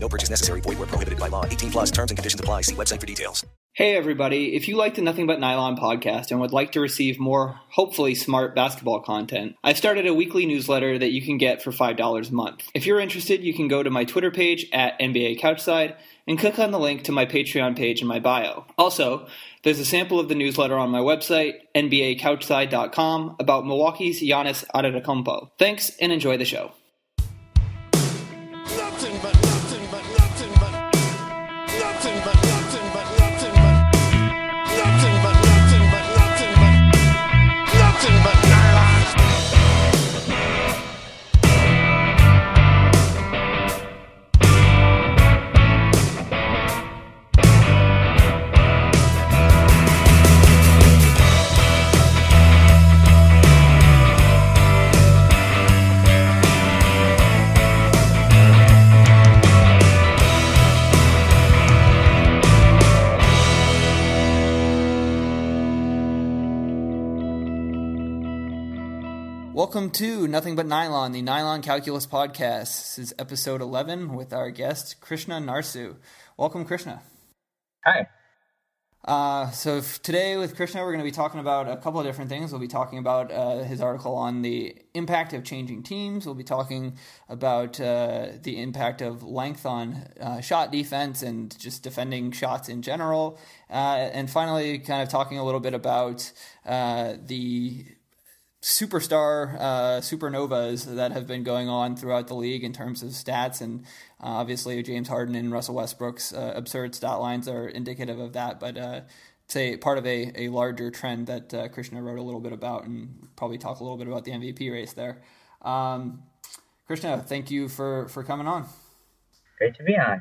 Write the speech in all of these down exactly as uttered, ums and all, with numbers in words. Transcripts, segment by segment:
No purchase necessary. Void where prohibited by law. eighteen plus terms and conditions apply. See website for details. Hey, everybody. If you like the Nothing But Nylon podcast and would like to receive more, hopefully smart basketball content, I've started a weekly newsletter that you can get for five dollars a month. If you're interested, you can go to my Twitter page at N B A Couchside and click on the link to my Patreon page in my bio. Also, there's a sample of the newsletter on my website, N B A Couchside dot com, about Milwaukee's Giannis Antetokounmpo. Thanks and enjoy the show. Nothing but Welcome to Nothing But Nylon, the Nylon Calculus podcast. This is episode eleven with our guest, Krishna Narsu. Welcome, Krishna. Hi. Uh, so today with Krishna, we're going to be talking about a couple of different things. We'll be talking about uh, his article on the impact of changing teams. We'll be talking about uh, the impact of length on uh, shot defense and just defending shots in general. Uh, and finally, kind of talking a little bit about uh, the superstar uh, supernovas that have been going on throughout the league in terms of stats, and uh, obviously James Harden and Russell Westbrook's uh, absurd stat lines are indicative of that, but uh, it's a part of a, a larger trend that uh, Krishna wrote a little bit about, and probably talk a little bit about the M V P race there. Um, Krishna, thank you for, for coming on. Great to be on.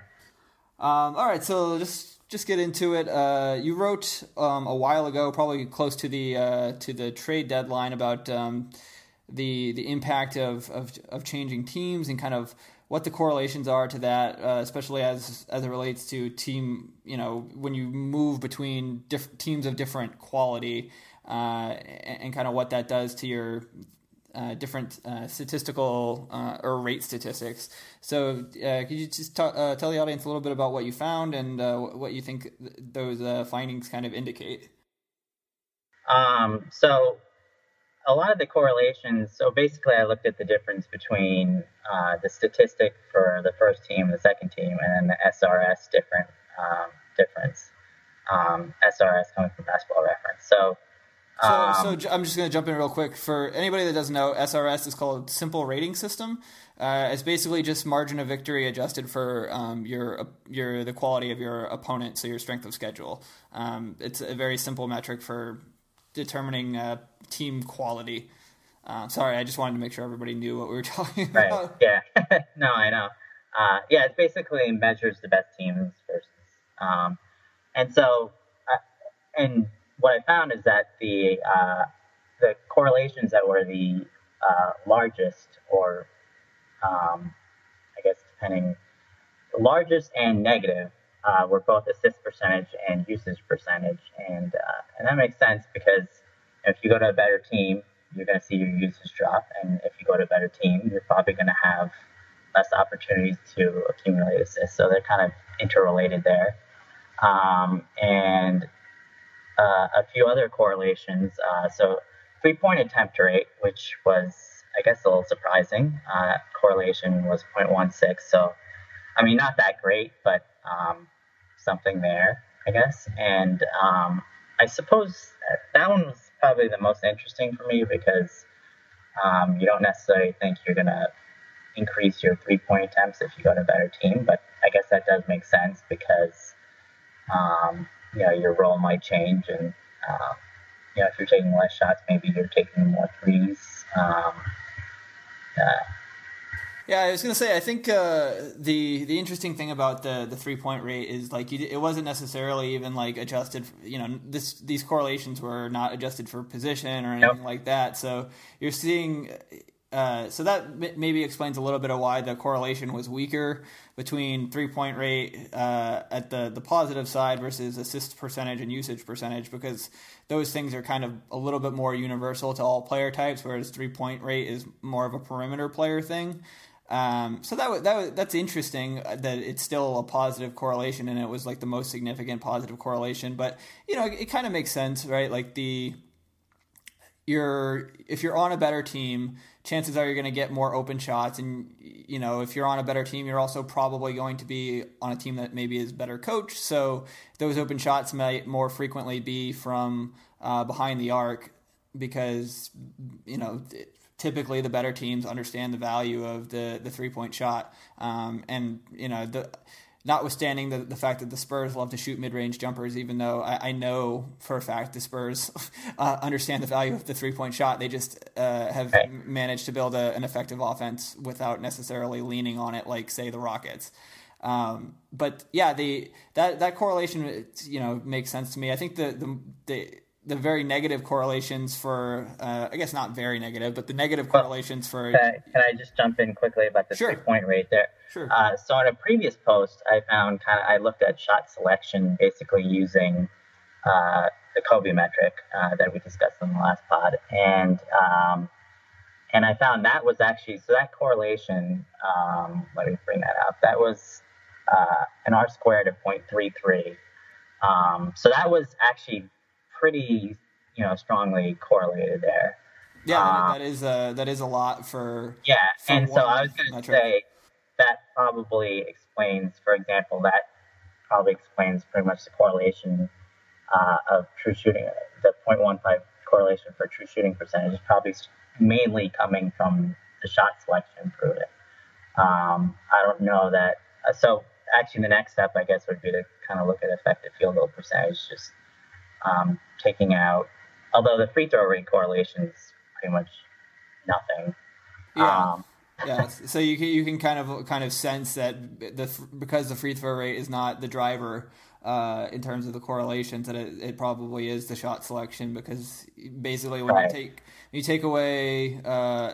Um, all right, so just... Just get into it. Uh, you wrote um, a while ago, probably close to the uh, to the trade deadline, about um, the the impact of, of of changing teams and kind of what the correlations are to that, uh, especially as as it relates to team. You know, when you move between diff- teams of different quality, uh, and, and kind of what that does to your uh, different uh, statistical uh, or rate statistics. So uh, could you just t- uh, tell the audience a little bit about what you found and uh, what you think th- those uh, findings kind of indicate? Um, so a lot of the correlations, so basically I looked at the difference between uh, the statistic for the first team, the second team, and then the S R S different um, difference. Um, S R S coming from Basketball Reference. So So, so I'm just going to jump in real quick. For anybody that doesn't know, S R S is called Simple Rating System. Uh, it's basically just margin of victory adjusted for um, your your the quality of your opponent, so your strength of schedule. Um, it's a very simple metric for determining uh, team quality. Uh, sorry, I just wanted to make sure everybody knew what we were talking right. about. Yeah, no, I know. Uh, yeah, it basically measures the best teams versus, um, and so uh, and. What I found is that the uh, the correlations that were the uh, largest, or um, I guess depending, largest and negative, uh, were both assist percentage and usage percentage, and uh, and that makes sense because if you go to a better team, you're going to see your usage drop, and if you go to a better team, you're probably going to have less opportunities to accumulate assists. So they're kind of interrelated there, um, and. Uh, a few other correlations. Uh, so three-point attempt rate, which was, I guess, a little surprising. Uh, correlation was zero point one six. So, I mean, not that great, but um, something there, I guess. And um, I suppose that, that one was probably the most interesting for me because um, you don't necessarily think you're going to increase your three-point attempts if you go to a better team. But I guess that does make sense because um, – you know, your role might change, and um, you know, if you're taking less shots, maybe you're taking more threes. Um, uh, Yeah, I was going to say, I think uh, the the interesting thing about the, the three-point rate is, like, you, it wasn't necessarily even, like, adjusted, you know, this these correlations were not adjusted for position or anything yep. like that. So you're seeing, uh, so that maybe explains a little bit of why the correlation was weaker between three-point rate uh, at the, the positive side versus assist percentage and usage percentage, because those things are kind of a little bit more universal to all player types, whereas three-point rate is more of a perimeter player thing. Um, so that that that's interesting that it's still a positive correlation, and it was like the most significant positive correlation. But you know, it, it kind of makes sense, right? Like the you're if you're on a better team, chances are you're going to get more open shots, and you know, if you're on a better team, you're also probably going to be on a team that maybe is better coached. So those open shots might more frequently be from uh, behind the arc, because you know. It, Typically, the better teams understand the value of the, the three-point shot. Um, and, you know, the, notwithstanding the, the fact that the Spurs love to shoot mid-range jumpers, even though I, I know for a fact the Spurs uh, understand the value of the three-point shot, they just uh, have okay. managed to build a, an effective offense without necessarily leaning on it like, say, the Rockets. Um, but, yeah, the that, that correlation, you know, makes sense to me. I think the the... the the very negative correlations for, uh, I guess not very negative, but the negative correlations for... Can I, can I just jump in quickly about the sure. three-point rate there? Sure. Uh, so in a previous post, I found kind of, I looked at shot selection, basically using uh, the Kobe metric uh, that we discussed in the last pod. And um, and I found that was actually, so that correlation, um, let me bring that up, that was uh, an R squared of zero point three three. Um, so that was actually... pretty, you know, strongly correlated there. Yeah, um, that is a that is a lot for. Yeah, for and so I was going to say that probably explains, for example, that probably explains pretty much the correlation uh, of true shooting. The zero point one five correlation for true shooting percentage is probably mainly coming from the shot selection improvement. Um, I don't know that. Uh, so actually, the next step, I guess, would be to kind of look at effective field goal percentage, just. Um, taking out, although the free throw rate correlation is pretty much nothing. Yeah, um, yeah. So you can you can kind of kind of sense that the because the free throw rate is not the driver uh, in terms of the correlations, that it, it probably is the shot selection, because basically when right. you take when you take away uh,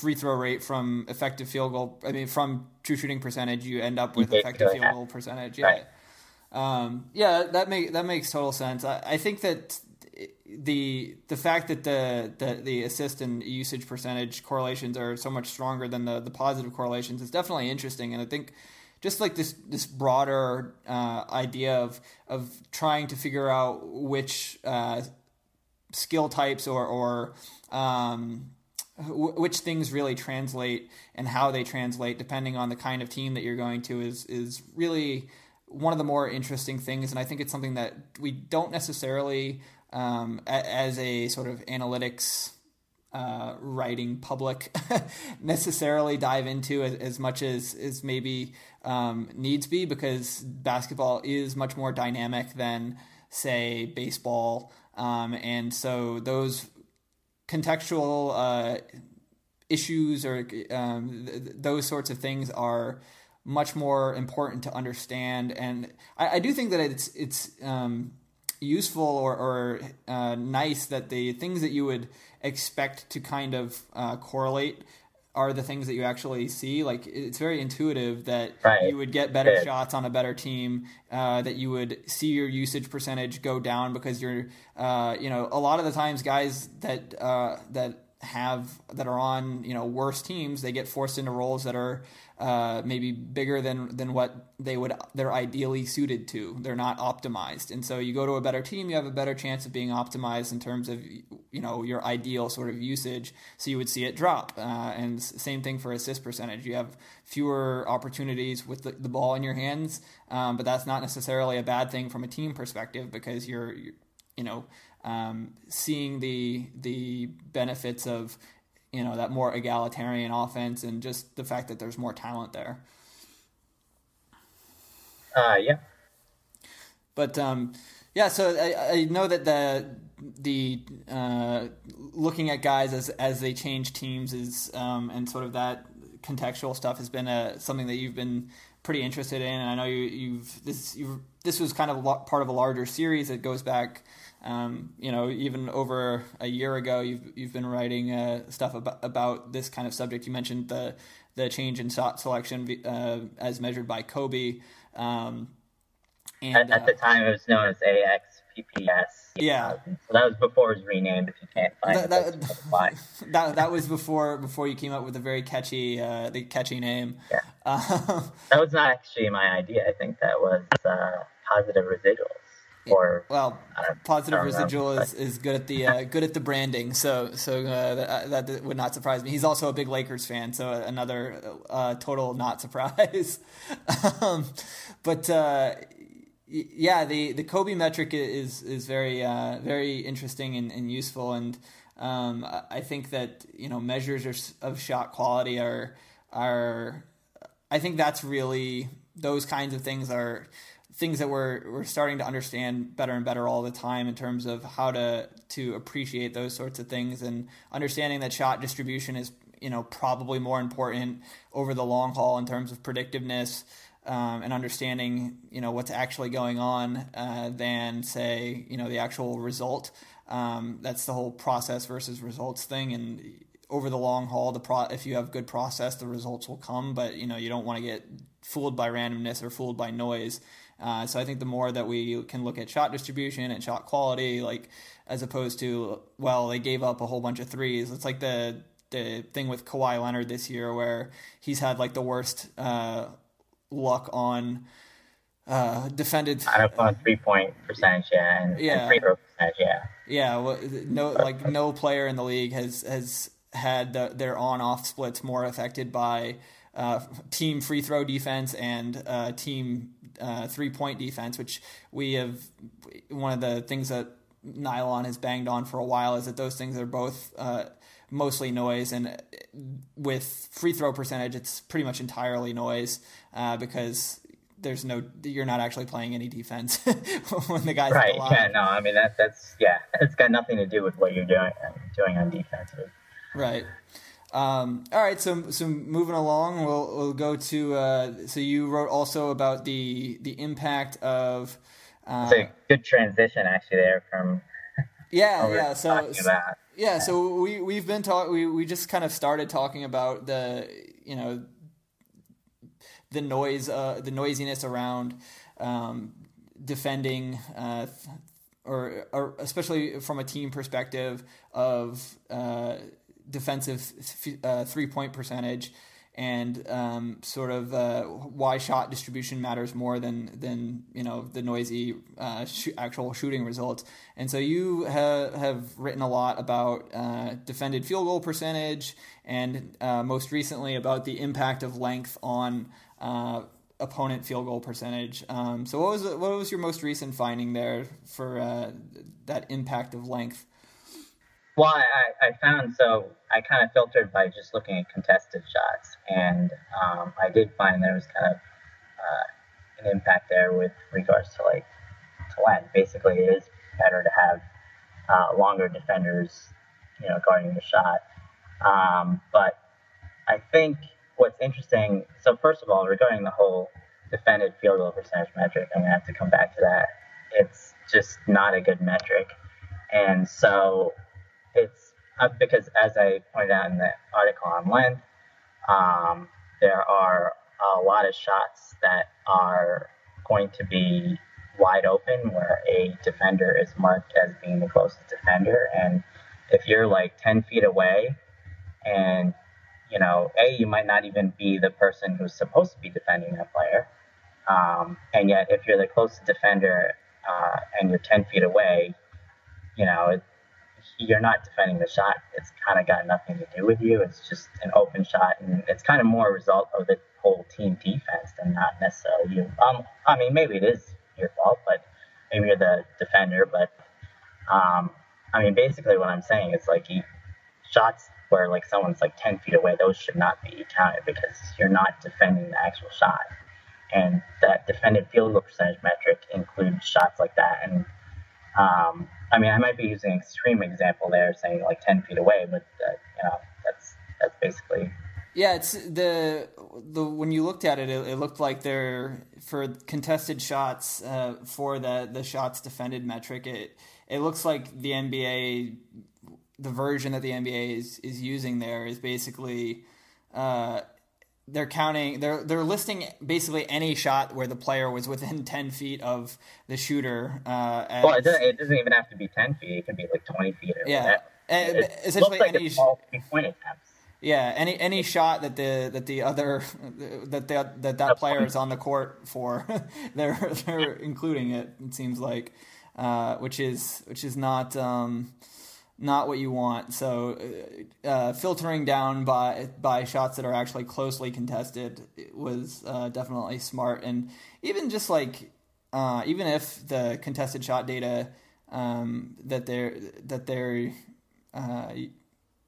free throw rate from effective field goal, I mean from true shooting percentage, you end up with effective field goal percentage. Yeah. Right. Um, yeah, that make that makes total sense. I, I think that the the fact that the, the the assist and usage percentage correlations are so much stronger than the, the positive correlations is definitely interesting, and I think just like this this broader uh, idea of of trying to figure out which uh, skill types or or um, which things really translate and how they translate depending on the kind of team that you're going to is is really one of the more interesting things, and I think it's something that we don't necessarily, um, as a sort of analytics uh, writing public, necessarily dive into as, as much as, as maybe um, needs be, because basketball is much more dynamic than, say, baseball. Um, and so those contextual uh, issues or um, th- those sorts of things are much more important to understand, and I, I do think that it's it's um, useful or, or uh, nice that the things that you would expect to kind of uh, correlate are the things that you actually see. Like, it's very intuitive that right. you would get better Good. shots on a better team, uh, that you would see your usage percentage go down because you're, uh, you know, a lot of the times guys that uh, that. have that are on, you know, worse teams, they get forced into roles that are uh, maybe bigger than, than what they would, they're ideally suited to. They're not optimized. And so you go to a better team, you have a better chance of being optimized in terms of, you know, your ideal sort of usage. So you would see it drop. Uh, and same thing for assist percentage. You have fewer opportunities with the, the ball in your hands. Um, but that's not necessarily a bad thing from a team perspective, because you're, you're you know, Um, seeing the the benefits of, you know, that more egalitarian offense and just the fact that there's more talent there. Uh, yeah. But um, yeah, so I, I know that the the uh, looking at guys as as they change teams is um, and sort of that contextual stuff has been a, something that you've been pretty interested in. And I know you, you've this you this was kind of a part of a larger series that goes back, um, you know, even over a year ago. You've you've been writing uh, stuff about, about this kind of subject. You mentioned the the change in shot selection uh, as measured by Kobe. Um, and at, at uh, the time, it was known as A X P P S. Yeah, so that was before it was renamed. If you can't find that, it, that, that that was before before you came up with a very catchy uh, the catchy name. Yeah, uh, that was not actually my idea. I think that was uh, positive residuals. Or well, uh, positive residual remember, is, but... is good at the uh, good at the branding. So so uh, that, that, that would not surprise me. He's also a big Lakers fan, so another uh, total not surprise. um, but. Uh, Yeah, the, the Kobe metric is is very uh, very interesting and, and useful, and um, I think that you know measures of shot quality are are I think that's really those kinds of things are things that we're we're starting to understand better and better all the time in terms of how to to appreciate those sorts of things, and understanding that shot distribution is you know probably more important over the long haul in terms of predictiveness. Um, and understanding, you know, what's actually going on uh, than, say, you know, the actual result. Um, that's the whole process versus results thing. And over the long haul, the pro- if you have good process, the results will come. But, you know, you don't want to get fooled by randomness or fooled by noise. Uh, so I think the more that we can look at shot distribution and shot quality, like as opposed to, well, they gave up a whole bunch of threes. It's like the, the thing with Kawhi Leonard this year where he's had like the worst uh luck on uh, defended uh, on three point percentage, yeah, and, yeah. and free throw percentage, yeah, yeah. Well, no, like no player in the league has has had the, their on off splits more affected by uh, team free throw defense and uh, team uh, three point defense, which we have. One of the things that Nylon has banged on for a while is that those things are both uh, mostly noise, and with free throw percentage, it's pretty much entirely noise. Uh, because there's no, you're not actually playing any defense when the guys. Right. Yeah. No. I mean that. That's yeah. It's got nothing to do with what you're doing doing on defense. Right. Um, all right. So so moving along, we'll we'll go to. Uh, so you wrote also about the the impact of. Uh, it's a good transition actually there from. Yeah. Yeah. So. About. Yeah. So we we've been talking. We we just kind of started talking about the you know. the noise, uh, the noisiness around um, defending, uh, or, or especially from a team perspective of uh, defensive th- uh, three-point percentage, and um, sort of uh, why shot distribution matters more than than you know the noisy uh, sh- actual shooting results. And so you ha- have written a lot about uh, defended field goal percentage, and uh, most recently about the impact of length on Uh, opponent field goal percentage. Um, so, what was what was your most recent finding there for uh, that impact of length? Well, I, I found so I kind of filtered by just looking at contested shots, and um, I did find there was kind of uh, an impact there with regards to like to length. Basically, it is better to have uh, longer defenders, you know, guarding the shot. Um, but I think. What's interesting, so first of all, regarding the whole defended field goal percentage metric, I'm going to have to come back to that. It's just not a good metric. And so it's because, as I pointed out in the article on length, um, there are a lot of shots that are going to be wide open where a defender is marked as being the closest defender. And if you're like ten feet away and you know, A, you might not even be the person who's supposed to be defending that player. Um, and yet, if you're the closest defender uh, and you're ten feet away, you know, it, you're not defending the shot. It's kind of got nothing to do with you. It's just an open shot. And it's kind of more a result of the whole team defense than not necessarily you. Um, I mean, maybe it is your fault, but maybe you're the defender. But, um, I mean, basically what I'm saying is, like, you, shots where like someone's like ten feet away, those should not be counted because you're not defending the actual shot. And that defended field goal percentage metric includes shots like that. And um, I mean, I might be using an extreme example there, saying like ten feet away, but uh, you know, that's that's basically Yeah, it's the the when you looked at it, it, it looked like they're for contested shots uh, for the the shots defended metric. It it looks like the N B A, the version that the N B A is is using there is basically uh, they're counting they're they're listing basically any shot where the player was within ten feet of the shooter. Uh, as, well, it doesn't, it doesn't even have to be ten feet; it could be like twenty feet. Or yeah, whatever. It, it essentially looks like any, it's all three-point attempts. Yeah, any any shot that the that the other that the, that that player is on the court for, they're they're including it. It seems like, uh, which is which is not um, not what you want. So, uh, filtering down by by shots that are actually closely contested was uh, definitely smart. And even just like uh, even if the contested shot data um, that they're that they're uh,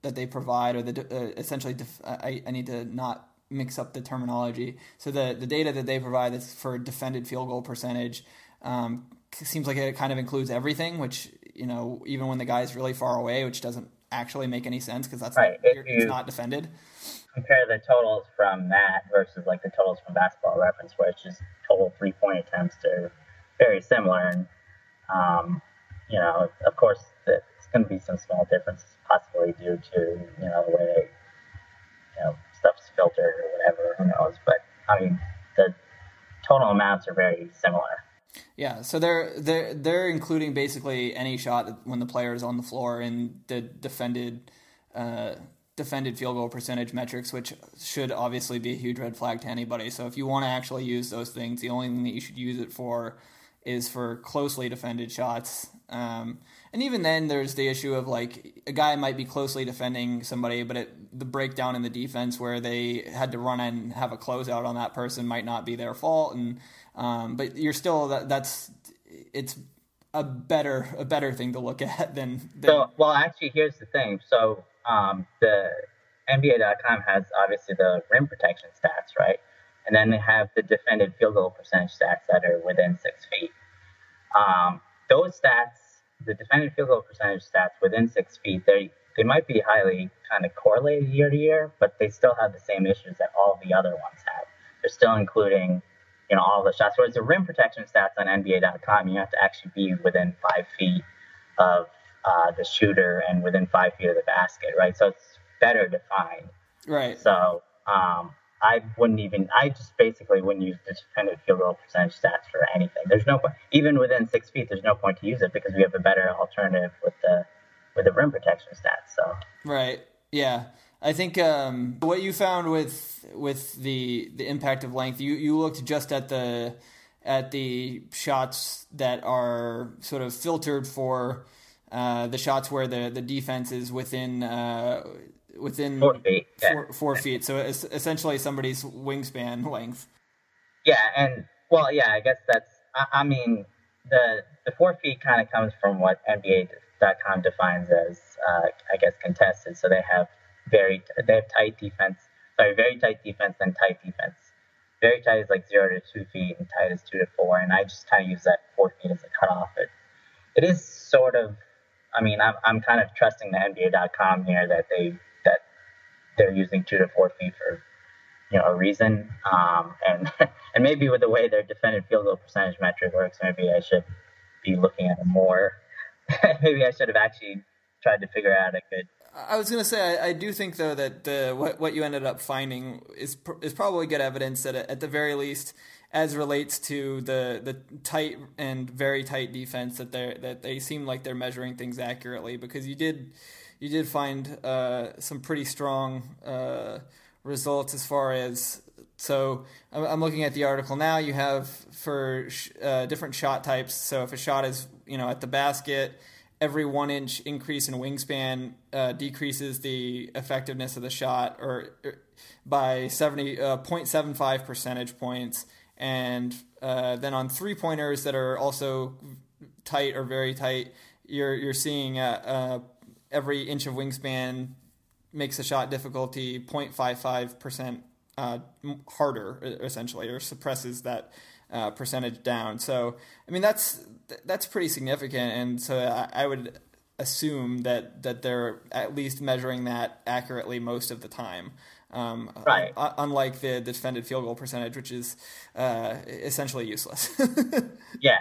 that they provide, or the uh, essentially, def- I, I need to not mix up the terminology. So the, the data that they provide that's for defended field goal percentage um, seems like it kind of includes everything. Which, you know, even when the guy's really far away, which doesn't actually make any sense because that's right. not, it's not defended. Compare the totals from that versus like the totals from Basketball Reference, where it's just total three point attempts are very similar, and um, you know, of course, the going to be some small differences possibly due to, you know, the way they, you know, stuff's filtered or whatever, who knows, but I mean the total amounts are very similar. Yeah, so they're they're they're including basically any shot when the player is on the floor in the defended uh defended field goal percentage metrics, which should obviously be a huge red flag to anybody. So if you want to actually use those things, the only thing that you should use it for is for closely defended shots. Um, and even then, there's the issue of, like, a guy might be closely defending somebody, but it, the breakdown in the defense where they had to run and have a closeout on that person might not be their fault. And um, but you're still that, that's it's a better a better thing to look at than. than... So, well, actually, here's the thing. So um, the N B A dot com has obviously the rim protection stats, right? And then they have the defended field goal percentage stats that are within six feet. Um, those stats, the defended field goal percentage stats within six feet, they they might be highly kind of correlated year to year, but they still have the same issues that all the other ones have. They're still including, you know, all the shots. Whereas the rim protection stats on N B A dot com, you have to actually be within five feet of uh, the shooter and within five feet of the basket, right? So it's better defined. Right. So, um, I wouldn't even, I just basically wouldn't use the defended field goal percentage stats for anything. There's no point, even within six feet, there's no point to use it because we have a better alternative with the with the rim protection stats. So right, yeah. I think um, what you found with with the the impact of length, you, you looked just at the at the shots that are sort of filtered for uh, the shots where the, the defense is within uh, within four feet. Four, yeah. four feet. So it's essentially somebody's wingspan length. Yeah, and well, yeah, I guess that's. I, I mean, the the four feet kind of comes from what N B A dot com defines as, uh, I guess, contested. So they have very they have tight defense. Sorry, very tight defense and tight defense. Very tight is like zero to two feet, and tight is two to four. And I just kind of use that four feet as a cutoff. It it is sort of. I mean, I'm I'm kind of trusting the N B A dot com here that they. They're using two to four feet for, you know, a reason, um, and and maybe with the way their defended field goal percentage metric works, maybe I should be looking at it more. Maybe I should have actually tried to figure out a good. I was going to say I, I do think though that the what what you ended up finding is pr- is probably good evidence that at the very least, as relates to the the tight and very tight defense, that they that they seem like they're measuring things accurately because you did. You did find uh, some pretty strong uh, results as far as – so I'm, I'm looking at the article now. You have for sh- uh, different shot types. So if a shot is, you know, at the basket, every one-inch increase in wingspan uh, decreases the effectiveness of the shot or, or by seventy uh, zero point seven five percentage points. And uh, then on three-pointers that are also tight or very tight, you're you're seeing a, a – every inch of wingspan makes a shot difficulty zero point five five percent uh, harder, essentially, or suppresses that uh, percentage down. So, I mean, that's that's pretty significant, and so I, I would assume that, that they're at least measuring that accurately most of the time. Um, right. Uh, unlike the defended field goal percentage, which is uh, essentially useless. yeah.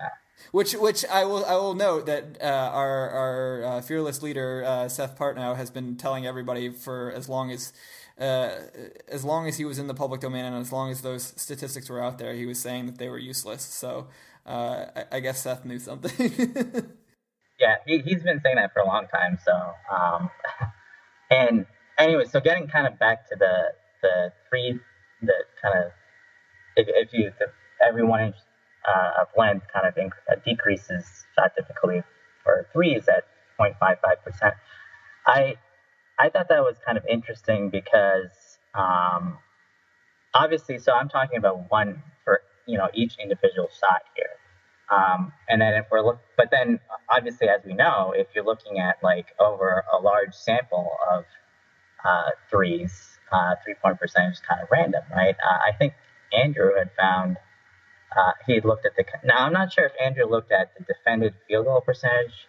Uh, which which I will I will note that uh, our our uh, fearless leader uh, Seth Partnow has been telling everybody for as long as uh, as long as he was in the public domain and as long as those statistics were out there, he was saying that they were useless. So uh, I, I guess Seth knew something. yeah, he, he's been saying that for a long time. So um, and. Anyway, so getting kind of back to the the three, the kind of if, if you if every one inch uh, of length kind of inc- uh, decreases shot difficulty for threes at zero point five five percent. I I thought that was kind of interesting because um, obviously, so I'm talking about one for you know each individual shot here, um, and then if we're look, but then obviously as we know, if you're looking at like over a large sample of Uh, threes, uh, three-point percentage is kind of random, right? Uh, I think Andrew had found, uh, he had looked at the, now I'm not sure if Andrew looked at the defended field goal percentage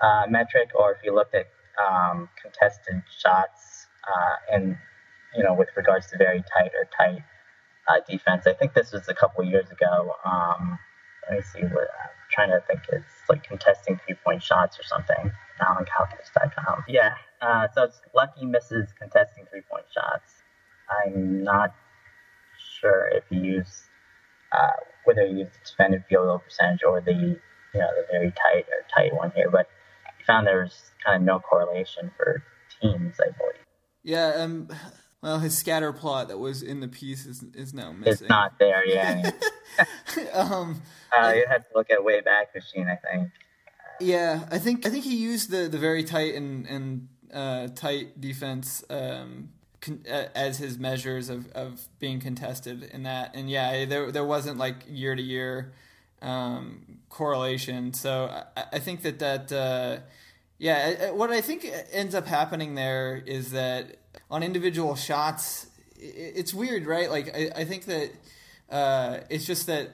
uh, metric or if he looked at um, contested shots uh, and, you know, with regards to very tight or tight uh, defense. I think this was a couple of years ago. Um, let me see, what, I'm trying to think it's like contesting three-point shots or something. Nylon Calculus dot com. Yeah. Uh, so it's lucky misses contesting three-point shots. I'm not sure if you use uh, whether you use the defended field goal percentage or the you know the very tight or tight one here, but you found there's kind of no correlation for teams, I believe. Yeah. Um. Well, his scatter plot that was in the piece is is now missing. It's not there. Yeah. um. Uh, you have to look at Wayback Machine, I think. Yeah, I think I think he used the, the very tight and and uh, tight defense um, con- uh, as his measures of, of being contested in that. And yeah, there there wasn't like year to year correlation. So I, I think that that uh, yeah, what I think ends up happening there is that on individual shots, it's weird, right? Like I, I think that uh, it's just that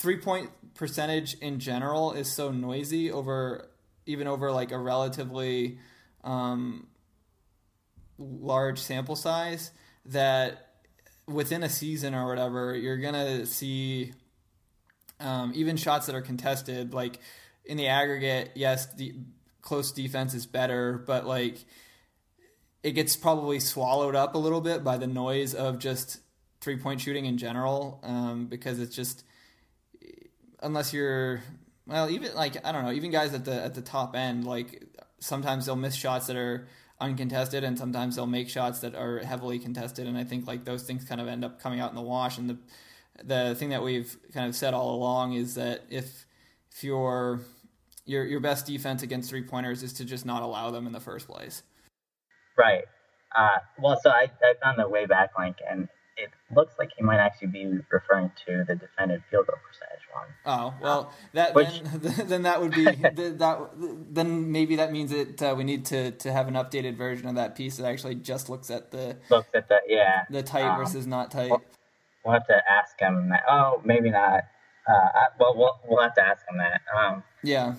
three point percentage in general is so noisy over even over like a relatively um, large sample size that within a season or whatever, you're going to see um, even shots that are contested, like in the aggregate, yes, the close defense is better, but like it gets probably swallowed up a little bit by the noise of just three point shooting in general um, because it's just, unless you're, well, even like, I don't know, even guys at the at the top end, like sometimes they'll miss shots that are uncontested and sometimes they'll make shots that are heavily contested. And I think like those things kind of end up coming out in the wash. And the the thing that we've kind of said all along is that if if your your your best defense against three pointers is to just not allow them in the first place. Right. Uh, well, so I, I found the way back link and it looks like he might actually be referring to the defended field goal percentage one. Oh well, that Which, then, then that would be that. Then maybe that means that uh, we need to, to have an updated version of that piece that actually just looks at the looks at the yeah the tight um, versus not tight. We'll, we'll have to ask him that. Oh, maybe not. Uh, I, well, we'll we'll have to ask him that. Um, yeah.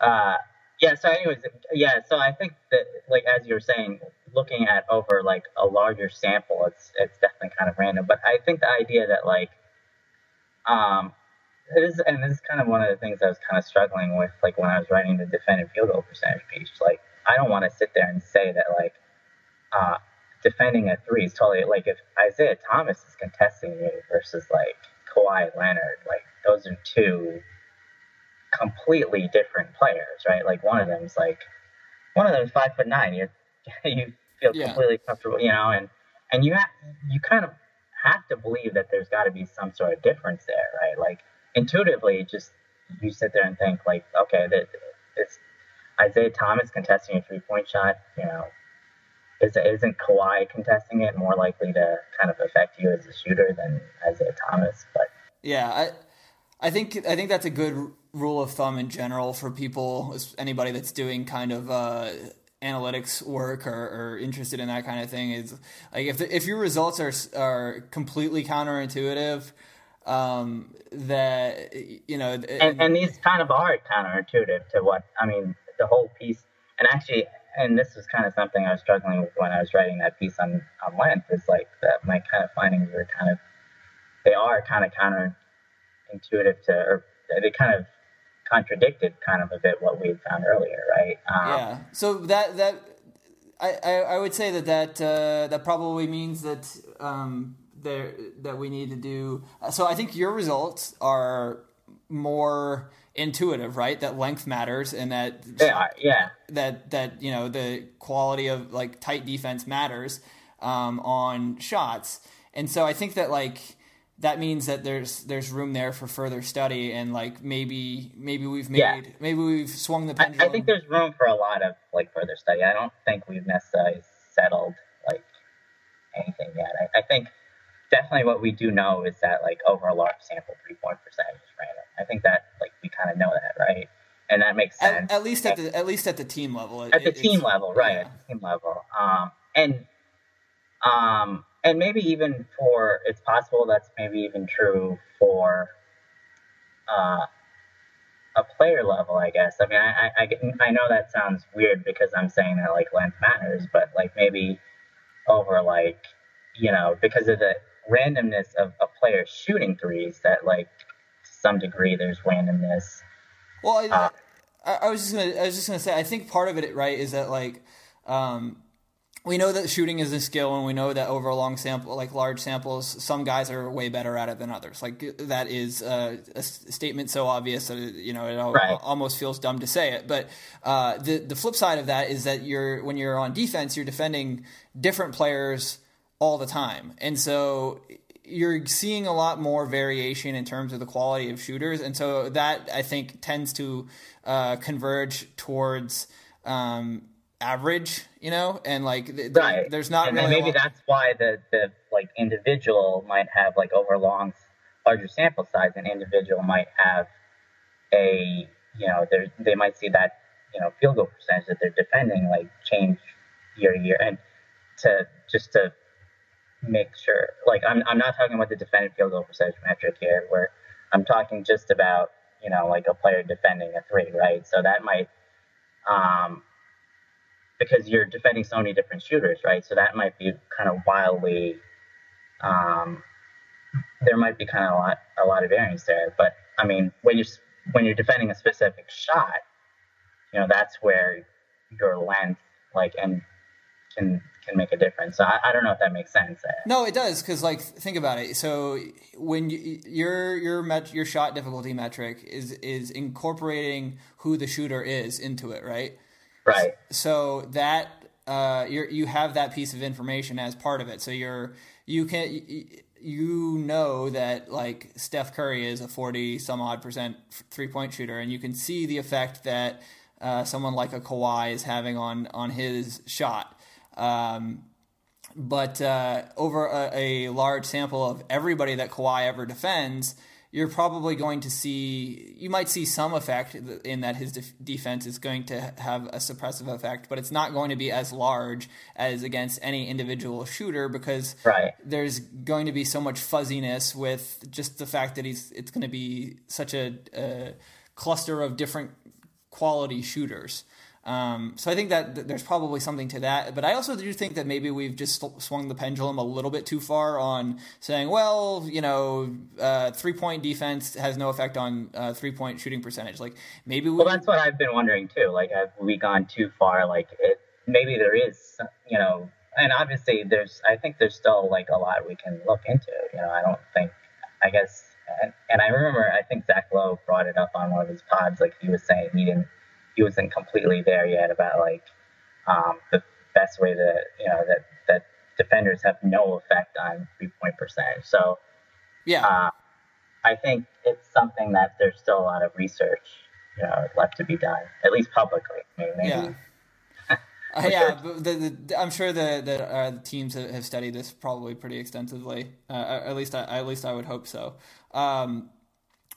Uh, yeah. So, anyways, yeah. So I think that, like as you were saying, looking at over like a larger sample, it's it's definitely kind of random. But I think the idea that like, um, this is, and this is kind of one of the things I was kind of struggling with, like when I was writing the defended field goal percentage piece. Like, I don't want to sit there and say that like, uh, defending a three is totally like if Isaiah Thomas is contesting you versus like Kawhi Leonard, like those are two completely different players, right? Like one of them's like, one of them's five foot nine. You're you feel yeah. completely comfortable, you know, and, and you ha- you kind of have to believe that there's got to be some sort of difference there, right? Like, intuitively, just you sit there and think, like, okay, that it's Isaiah Thomas contesting a three-point shot, you know, is, isn't Kawhi contesting it more likely to kind of affect you as a shooter than Isaiah Thomas? But yeah, I I think I think that's a good rule of thumb in general for people, anybody that's doing kind of uh, – analytics work or, or interested in that kind of thing is like if the, if your results are are completely counterintuitive, um, that you know, it, and, and these kind of are counterintuitive to what I mean. The whole piece, and actually, and this was kind of something I was struggling with when I was writing that piece on, on length, is like that my kind of findings are kind of, they are kind of counterintuitive to, or they kind of contradicted kind of a bit what we had found earlier, right? Um, yeah. So that, that I, I, I would say that that, uh, that probably means that um, there that we need to do. So I think your results are more intuitive, right? That length matters, and that yeah, yeah. that that you know the quality of like tight defense matters um, on shots, and so I think that like that means that there's there's room there for further study, and like maybe maybe we've made yeah. maybe we've swung the pendulum. I, I think there's room for a lot of like further study. I don't think we've necessarily settled like anything yet. I, I think definitely what we do know is that like over a large sample, three point percentage is random. I think that like we kind of know that, right? And that makes sense. At, at least at and, the at least at the team level. At it, the team level, right? Yeah. At the team level, um, and um, and maybe even for it's possible that's maybe even true for uh, a player level, I guess. I mean, I, I I know that sounds weird because I'm saying that like length matters, but like maybe over like you know because of the randomness of a player shooting threes that like to some degree there's randomness. Well, I, uh, I, I was just gonna, I was just gonna say, I think part of it, right, is that like, um, we know that shooting is a skill, and we know that over a long sample, like large samples, some guys are way better at it than others. Like that is uh, a statement so obvious that it, you know it al- right. almost feels dumb to say it. But uh, the the flip side of that is that you're when you're on defense, you're defending different players all the time. And so you're seeing a lot more variation in terms of the quality of shooters. And so that, I think, tends to uh, converge towards um, average, you know, and like th- right. th- there's not and really... Maybe long- that's why the, the like individual might have like over long, larger sample size, an individual might have a, you know, they might see that, you know, field goal percentage that they're defending like change year to year. And to just to make sure, like, I'm I'm not talking about the defended field goal percentage metric here, where I'm talking just about, you know, like a player defending a three, right? So that might, um, because you're defending so many different shooters, right? So that might be kind of wildly, um, there might be kind of a lot, a lot of variance there. But I mean, when you're, when you're defending a specific shot, you know, that's where your length, like, and can, can make a difference. So I, I don't know if that makes sense. No, it does, because like think about it. So when you, your your met, your shot difficulty metric is is incorporating who the shooter is into it, right? Right. So that uh, you you have that piece of information as part of it. So you're you can you know that like Steph Curry is a forty some odd percent three point shooter, and you can see the effect that uh, someone like a Kawhi is having on on his shot. Um, but uh, over a, a large sample of everybody that Kawhi ever defends, you're probably going to see, you might see some effect in that his def- defense is going to have a suppressive effect, but it's not going to be as large as against any individual shooter, because right. there's going to be so much fuzziness with just the fact that he's, it's going to be such a, a cluster of different quality shooters. Um, so I think that th- there's probably something to that, but I also do think that maybe we've just sl- swung the pendulum a little bit too far on saying, well, you know, uh, three-point defense has no effect on uh, three-point shooting percentage. Like maybe we... Well, that's what I've been wondering too. Like, have we gone too far? Like, it, maybe there is, you know, and obviously there's. I think there's still like a lot we can look into. You know, I don't think. I guess, and, and I remember I think Zach Lowe brought it up on one of his pods. Like he was saying he didn't. He wasn't completely there yet about like um, the best way to, you know, that, that defenders have no effect on three point percentage. So yeah, uh, I think it's something that there's still a lot of research, you know, left to be done, at least publicly. I mean, maybe. Yeah. Uh, yeah, but the, the, I'm sure the the uh, teams have studied this probably pretty extensively. Uh, at least I, at least I would hope so. Um,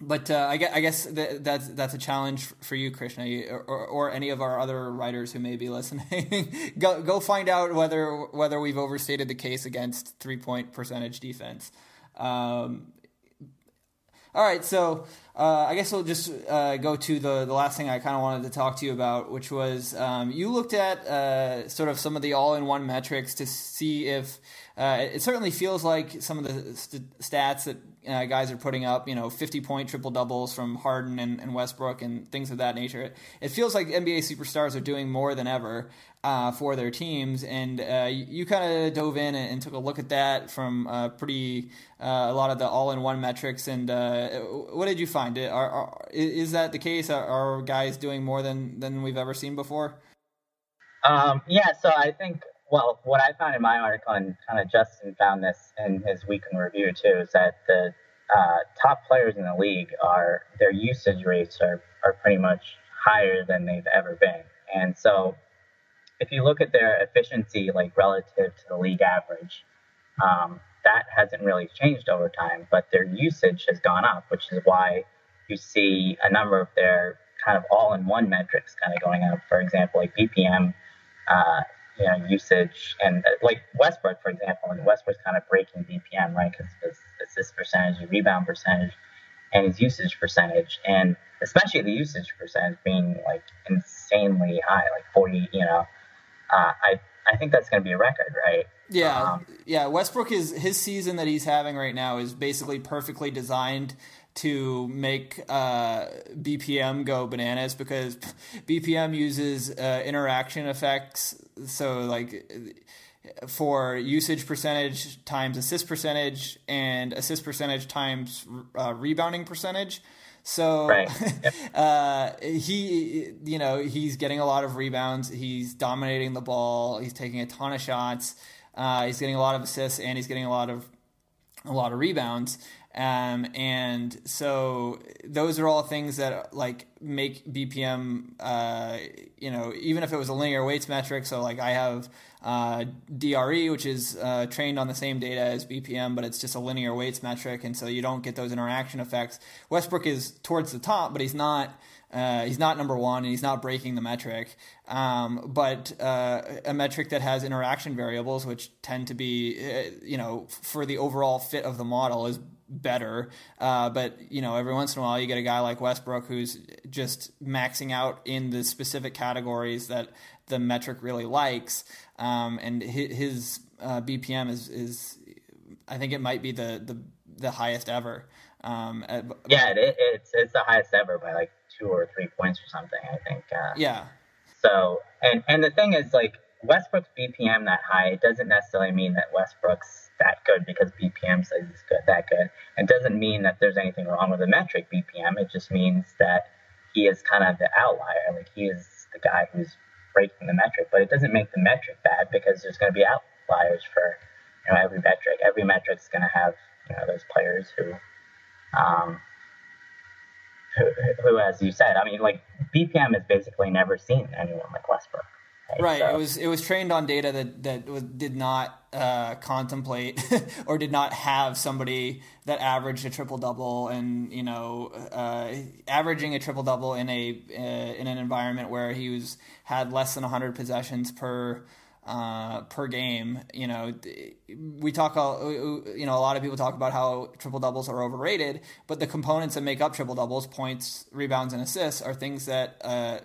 But uh, I guess, I guess that, that's that's a challenge for you, Krishna, you, or, or any of our other writers who may be listening. go go find out whether whether we've overstated the case against three point percentage defense. Um, all right, so Uh, I guess we'll just uh, go to the, the last thing I kind of wanted to talk to you about, which was um, you looked at uh, sort of some of the all-in-one metrics to see if uh, it certainly feels like some of the st- stats that uh, guys are putting up, you know, fifty-point triple-doubles from Harden and, and Westbrook and things of that nature. It, it feels like N B A superstars are doing more than ever uh, for their teams, and uh, you, you kind of dove in and, and took a look at that from uh, pretty uh, a lot of the all-in-one metrics, and uh, what did you find? Are, are, is that the case? Are, are guys doing more than, than we've ever seen before? Um, yeah, so I think, well, what I found in my article, and kind of Justin found this in his weekend review too, is that the uh, top players in the league are, their usage rates are, are pretty much higher than they've ever been. And so if you look at their efficiency, like relative to the league average, um, that hasn't really changed over time, but their usage has gone up, which is why you see a number of their kind of all-in-one metrics kind of going up. For example, like B P M, uh, you know, usage, and uh, like Westbrook, for example, and Westbrook's kind of breaking B P M, right? Because it's assist percentage, rebound percentage, and his usage percentage, and especially the usage percentage being like insanely high, like forty. You know, uh, I I think that's going to be a record, right? Yeah, um, yeah. Westbrook is his season that he's having right now is basically perfectly designed to make uh, B P M go bananas, because B P M uses uh, interaction effects, so like for usage percentage times assist percentage and assist percentage times uh, rebounding percentage. So right. Yep. uh, he, you know, he's getting a lot of rebounds. He's dominating the ball. He's taking a ton of shots. Uh, he's getting a lot of assists, and he's getting a lot of a lot of rebounds. Um, and so those are all things that like make B P M, uh, you know, even if it was a linear weights metric. So like I have uh, D R E, which is uh, trained on the same data as B P M, but it's just a linear weights metric. And so you don't get those interaction effects. Westbrook is towards the top, but he's not. Uh, he's not number one, and he's not breaking the metric, um, but uh, a metric that has interaction variables, which tend to be, uh, you know, for the overall fit of the model is better. Uh, but, you know, every once in a while you get a guy like Westbrook who's just maxing out in the specific categories that the metric really likes, um, and his, his uh, B P M is, is, I think it might be the, the, the highest ever. Um, at, yeah, it, it's, it's the highest ever by like two or three points or something, I think. Uh, yeah. So, and, and the thing is, like, Westbrook's B P M that high, it doesn't necessarily mean that Westbrook's that good because B P M says it's good, that good. It doesn't mean that there's anything wrong with the metric B P M. It just means that he is kind of the outlier. Like, he is the guy who's breaking the metric, but it doesn't make the metric bad, because there's going to be outliers for, you know, every metric. Every metric's going to have, you know, those players who, um, Who, who, as you said, I mean, like, B P M has basically never seen anyone like Westbrook. Right. right. So. It was it was trained on data that that did not uh, contemplate or did not have somebody that averaged a triple double, and you know, uh, averaging a triple double in a uh, in an environment where he was had less than one hundred possessions per. Uh, per game. You know, we talk, all, you know, a lot of people talk about how triple doubles are overrated, but the components that make up triple doubles, points, rebounds, and assists, are things that uh,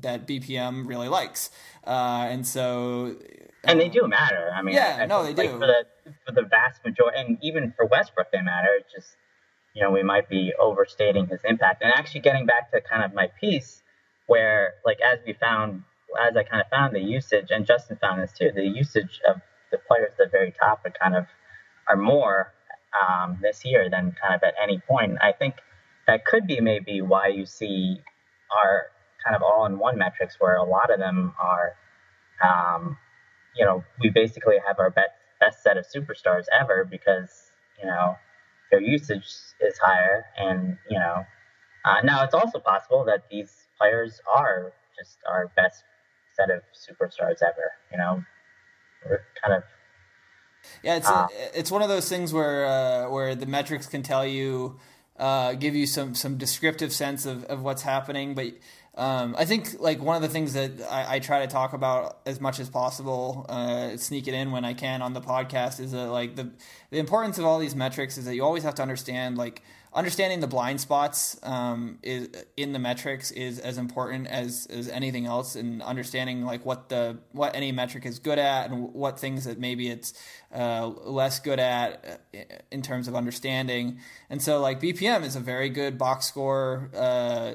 that B P M really likes, uh, and so. And they do matter. I mean, yeah, I, I no, they like do. For the, for the vast majority, and even for Westbrook, they matter. It's just, you know, we might be overstating his impact. And actually, getting back to kind of my piece, where like as we found. As I kind of found the usage, and Justin found this too, the usage of the players at the very top are kind of are more um, this year than kind of at any point. I think that could be maybe why you see our kind of all-in-one metrics, where a lot of them are, um, you know, we basically have our best best set of superstars ever, because you know their usage is higher, and you know uh, now it's also possible that these players are just our best set of superstars ever, you know, we're kind of. Yeah, it's uh, a, it's one of those things where uh, where the metrics can tell you, uh, give you some some descriptive sense of, of what's happening. But um, I think like one of the things that I, I try to talk about as much as possible, uh, sneak it in when I can on the podcast, is that like the the importance of all these metrics is that you always have to understand like understanding the blind spots um, is in the metrics is as important as, as anything else, and understanding like what the what any metric is good at and what things that maybe it's uh, less good at in terms of understanding. And so like B P M is a very good box score uh,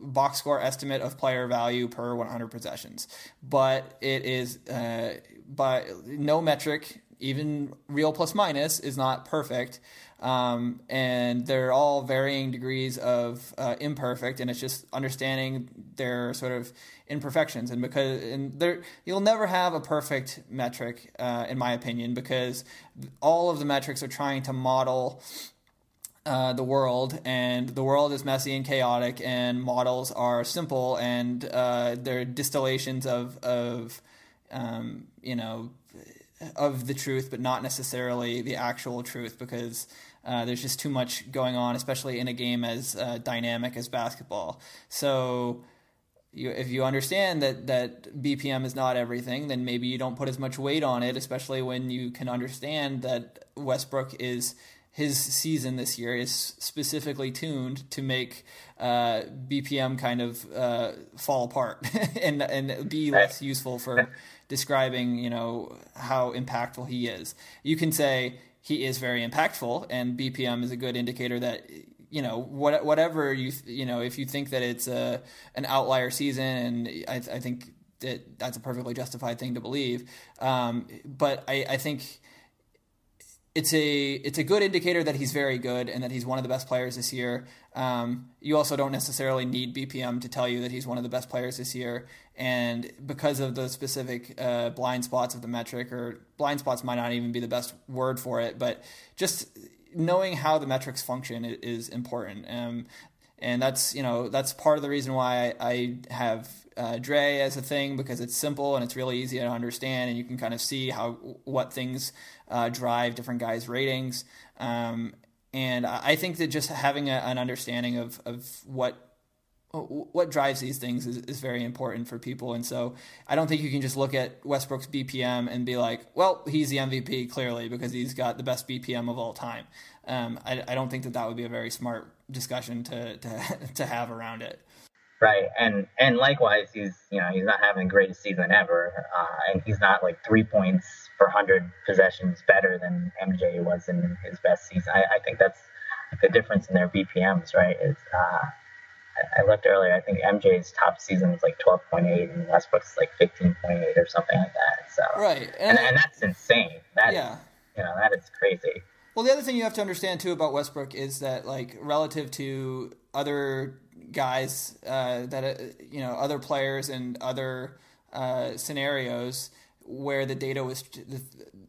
box score estimate of player value per one hundred possessions, but it is uh, by no metric, even real plus minus, is not perfect. Um, and they're all varying degrees of uh, imperfect, and it's just understanding their sort of imperfections. And because and there, you'll never have a perfect metric, uh, in my opinion, because all of the metrics are trying to model uh, the world, and the world is messy and chaotic, and models are simple, and uh, they're distillations of of um, you know. of the truth, but not necessarily the actual truth, because uh, there's just too much going on, especially in a game as uh, dynamic as basketball. So you, if you understand that, that B P M is not everything, then maybe you don't put as much weight on it, especially when you can understand that Westbrook is his season this year is specifically tuned to make uh, B P M kind of uh, fall apart and and be less useful for describing, you know, how impactful he is. You can say he is very impactful, and B P M is a good indicator that, you know, what, whatever you, you know, if you think that it's a an outlier season, and I, I think that that's a perfectly justified thing to believe. Um, but I, I think it's a it's a good indicator that he's very good and that he's one of the best players this year. Um, you also don't necessarily need B P M to tell you that he's one of the best players this year. And because of the specific uh, blind spots of the metric, or blind spots might not even be the best word for it, but just knowing how the metrics function is important. Um, and that's, you know, that's part of the reason why I, I have uh, Dre as a thing, because it's simple and it's really easy to understand, and you can kind of see how what things uh, drive different guys' ratings. Um, and I think that just having a, an understanding of, of what what drives these things is, is very important for people. And so I don't think you can just look at Westbrook's B P M and be like, well, he's the M V P clearly because he's got the best B P M of all time. Um, I, I don't think that that would be a very smart discussion to, to, to have around it. Right. And, and likewise, he's, you know, he's not having the greatest season ever. Uh, and he's not like three points per one hundred possessions better than M J was in his best season. I, I think that's the difference in their B P Ms, right? It's, uh, I looked earlier, I think M J's top season was like twelve point eight and Westbrook's like fifteen point eight or something like that. So right. And, and, and that's insane. That yeah. is, you know, that is crazy. Well, the other thing you have to understand too about Westbrook is that, like, relative to other guys uh, that, uh, you know, other players and other uh, scenarios where the data was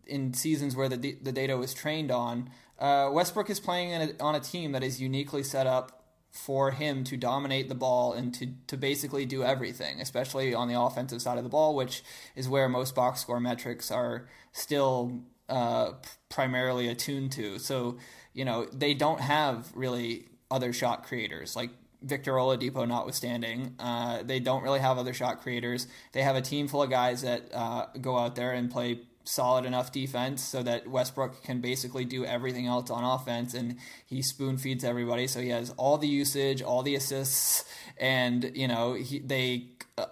in seasons where the the data was trained on, uh, Westbrook is playing in a, on a team that is uniquely set up for him to dominate the ball and to, to basically do everything, especially on the offensive side of the ball, which is where most box score metrics are still uh, primarily attuned to. So, you know, they don't have really other shot creators, like Victor Oladipo notwithstanding. Uh, they don't really have other shot creators. They have a team full of guys that uh, go out there and play solid enough defense so that Westbrook can basically do everything else on offense, and he spoon feeds everybody. So he has all the usage, all the assists, and, you know, he, they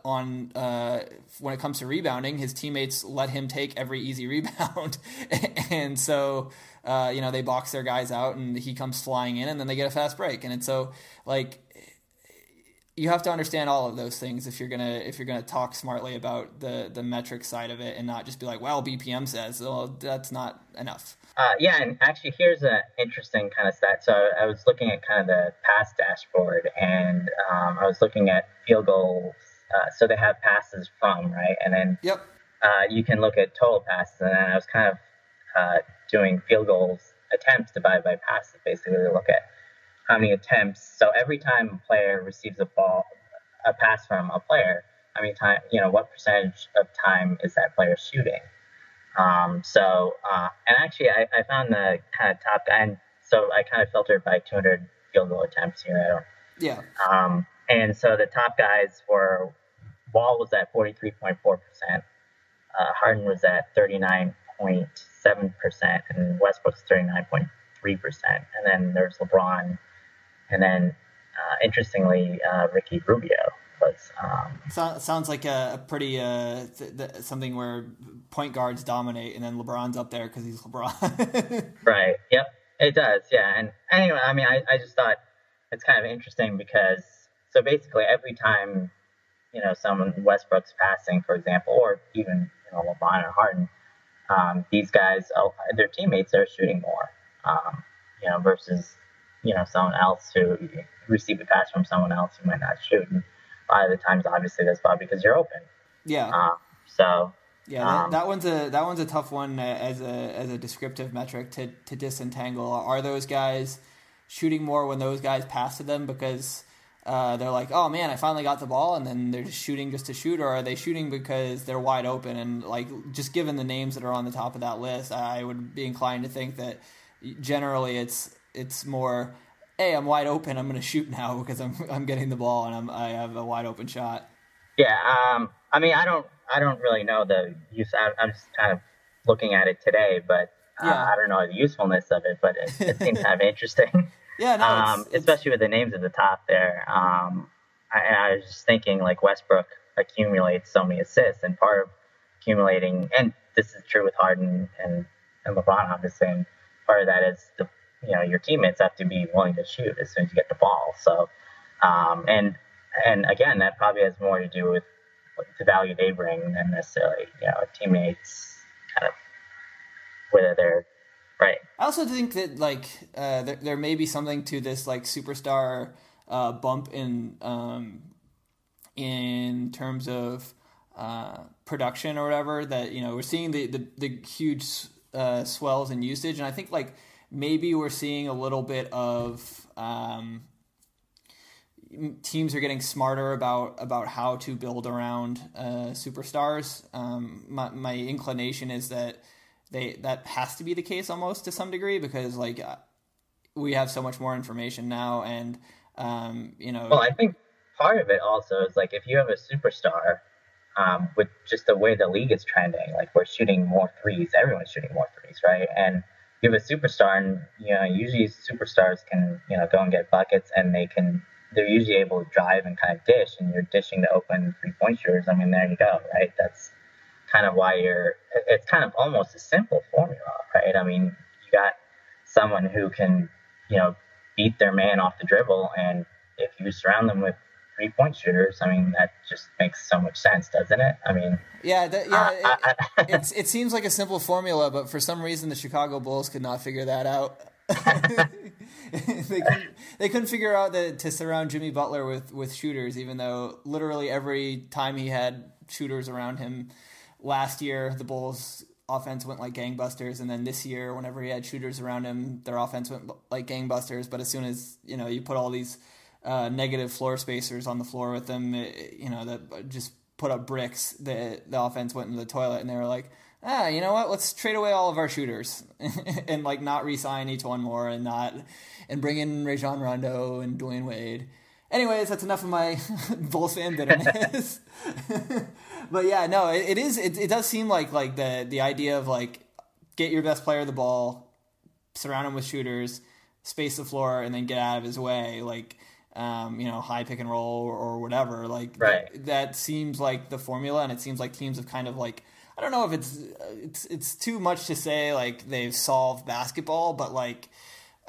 on uh, when it comes to rebounding, his teammates let him take every easy rebound. And so, uh, you know, they box their guys out and he comes flying in, and then they get a fast break. And it's so, like, you have to understand all of those things if you're gonna if you're gonna talk smartly about the the metric side of it, and not just be like, "Well, B P M says," well, that's not enough. Uh, yeah, and actually, here's an interesting kind of stat. So I was looking at kind of the pass dashboard, and um, I was looking at field goals. Uh, so they have passes from, right, and then yep, uh, you can look at total passes, and then I was kind of uh, doing field goals attempts divided by passes, basically to look at how many attempts. So every time a player receives a ball, a pass from a player, how many time, you know, what percentage of time is that player shooting? Um, so, uh, and actually I, I found the kind of top, and so I kind of filtered by two hundred field goal attempts here. I don't, yeah. Um, and so the top guys were, Wall was at forty-three point four percent. Uh, Harden was at thirty-nine point seven percent, and Westbrook's thirty-nine point and then there's LeBron, and then uh, interestingly, uh, Ricky Rubio was. Um, so, sounds like a, a pretty uh, th- th- something where point guards dominate, and then LeBron's up there because he's LeBron. Right. Yep. It does. Yeah. And anyway, I mean, I, I just thought it's kind of interesting because so basically every time, you know, someone Westbrook's passing, for example, or even you know LeBron and Harden, um, these guys, oh, their teammates are shooting more. Um, you know, versus, you know, someone else who received a pass from someone else who might not shoot. And a lot of the times, obviously, that's probably because you're open. Yeah. Uh, so. Yeah, that, um, that one's a that one's a tough one as a as a descriptive metric to to disentangle. Are those guys shooting more when those guys pass to them because uh, they're like, oh man, I finally got the ball, and then they're just shooting just to shoot, or are they shooting because they're wide open? And like, just given the names that are on the top of that list, I would be inclined to think that. Generally, it's it's more, hey, I'm wide open. I'm going to shoot now because I'm I'm getting the ball and I'm I have a wide open shot. Yeah, um, I mean, I don't I don't really know the use. I, I'm just kind of looking at it today, but uh, yeah. I don't know the usefulness of it. But it, it seems kind of interesting. Yeah, no, um, it's, it's... especially with the names at the top there. Um, I, and I was just thinking, like Westbrook accumulates so many assists, and part of accumulating, and this is true with Harden and and LeBron, obviously. Part of that is the, you know, your teammates have to be willing to shoot as soon as you get the ball. So, um, and and again, that probably has more to do with the value they bring than necessarily, you know, teammates kind of whether they're right. I also think that like uh, there, there may be something to this like superstar uh, bump in um, in terms of uh, production or whatever that you know we're seeing the the, the huge. Uh, swells in usage, and I think like maybe we're seeing a little bit of um, teams are getting smarter about about how to build around uh, superstars. Um, my, my inclination is that they that has to be the case almost to some degree because like we have so much more information now, and um, you know. Well, I think part of it also is like if you have a superstar. Um, with just the way the league is trending, like we're shooting more threes, everyone's shooting more threes, right? And you have a superstar, and you know, usually superstars can, you know, go and get buckets, and they can, they're usually able to drive and kind of dish, and you're dishing to open three-point shooters. I mean, there you go, right? That's kind of why you're. It's kind of almost a simple formula, right? I mean, you got someone who can, you know, beat their man off the dribble, and if you surround them with three-point shooters. I mean, that just makes so much sense, doesn't it? I mean, yeah, that, yeah. Uh, it, it's it seems like a simple formula, but for some reason, the Chicago Bulls could not figure that out. they, couldn't, they couldn't figure out that to surround Jimmy Butler with with shooters, even though literally every time he had shooters around him last year, the Bulls' offense went like gangbusters, and then this year, whenever he had shooters around him, their offense went like gangbusters. But as soon as you know, you put all these Uh, negative floor spacers on the floor with them, you know, that just put up bricks. The the offense went into the toilet, and they were like, ah, you know what? Let's trade away all of our shooters and like not re-sign each one more, and not and bring in Rajon Rondo and Dwyane Wade. Anyways, that's enough of my Bulls fan bitterness. But yeah, no, it, it is. It, it does seem like like the the idea of like get your best player the ball, surround him with shooters, space the floor, and then get out of his way, like. Um, you know, high pick and roll or, or whatever, like right. th- that seems like the formula. And it seems like teams have kind of like, I don't know if it's, it's, it's too much to say like they've solved basketball, but like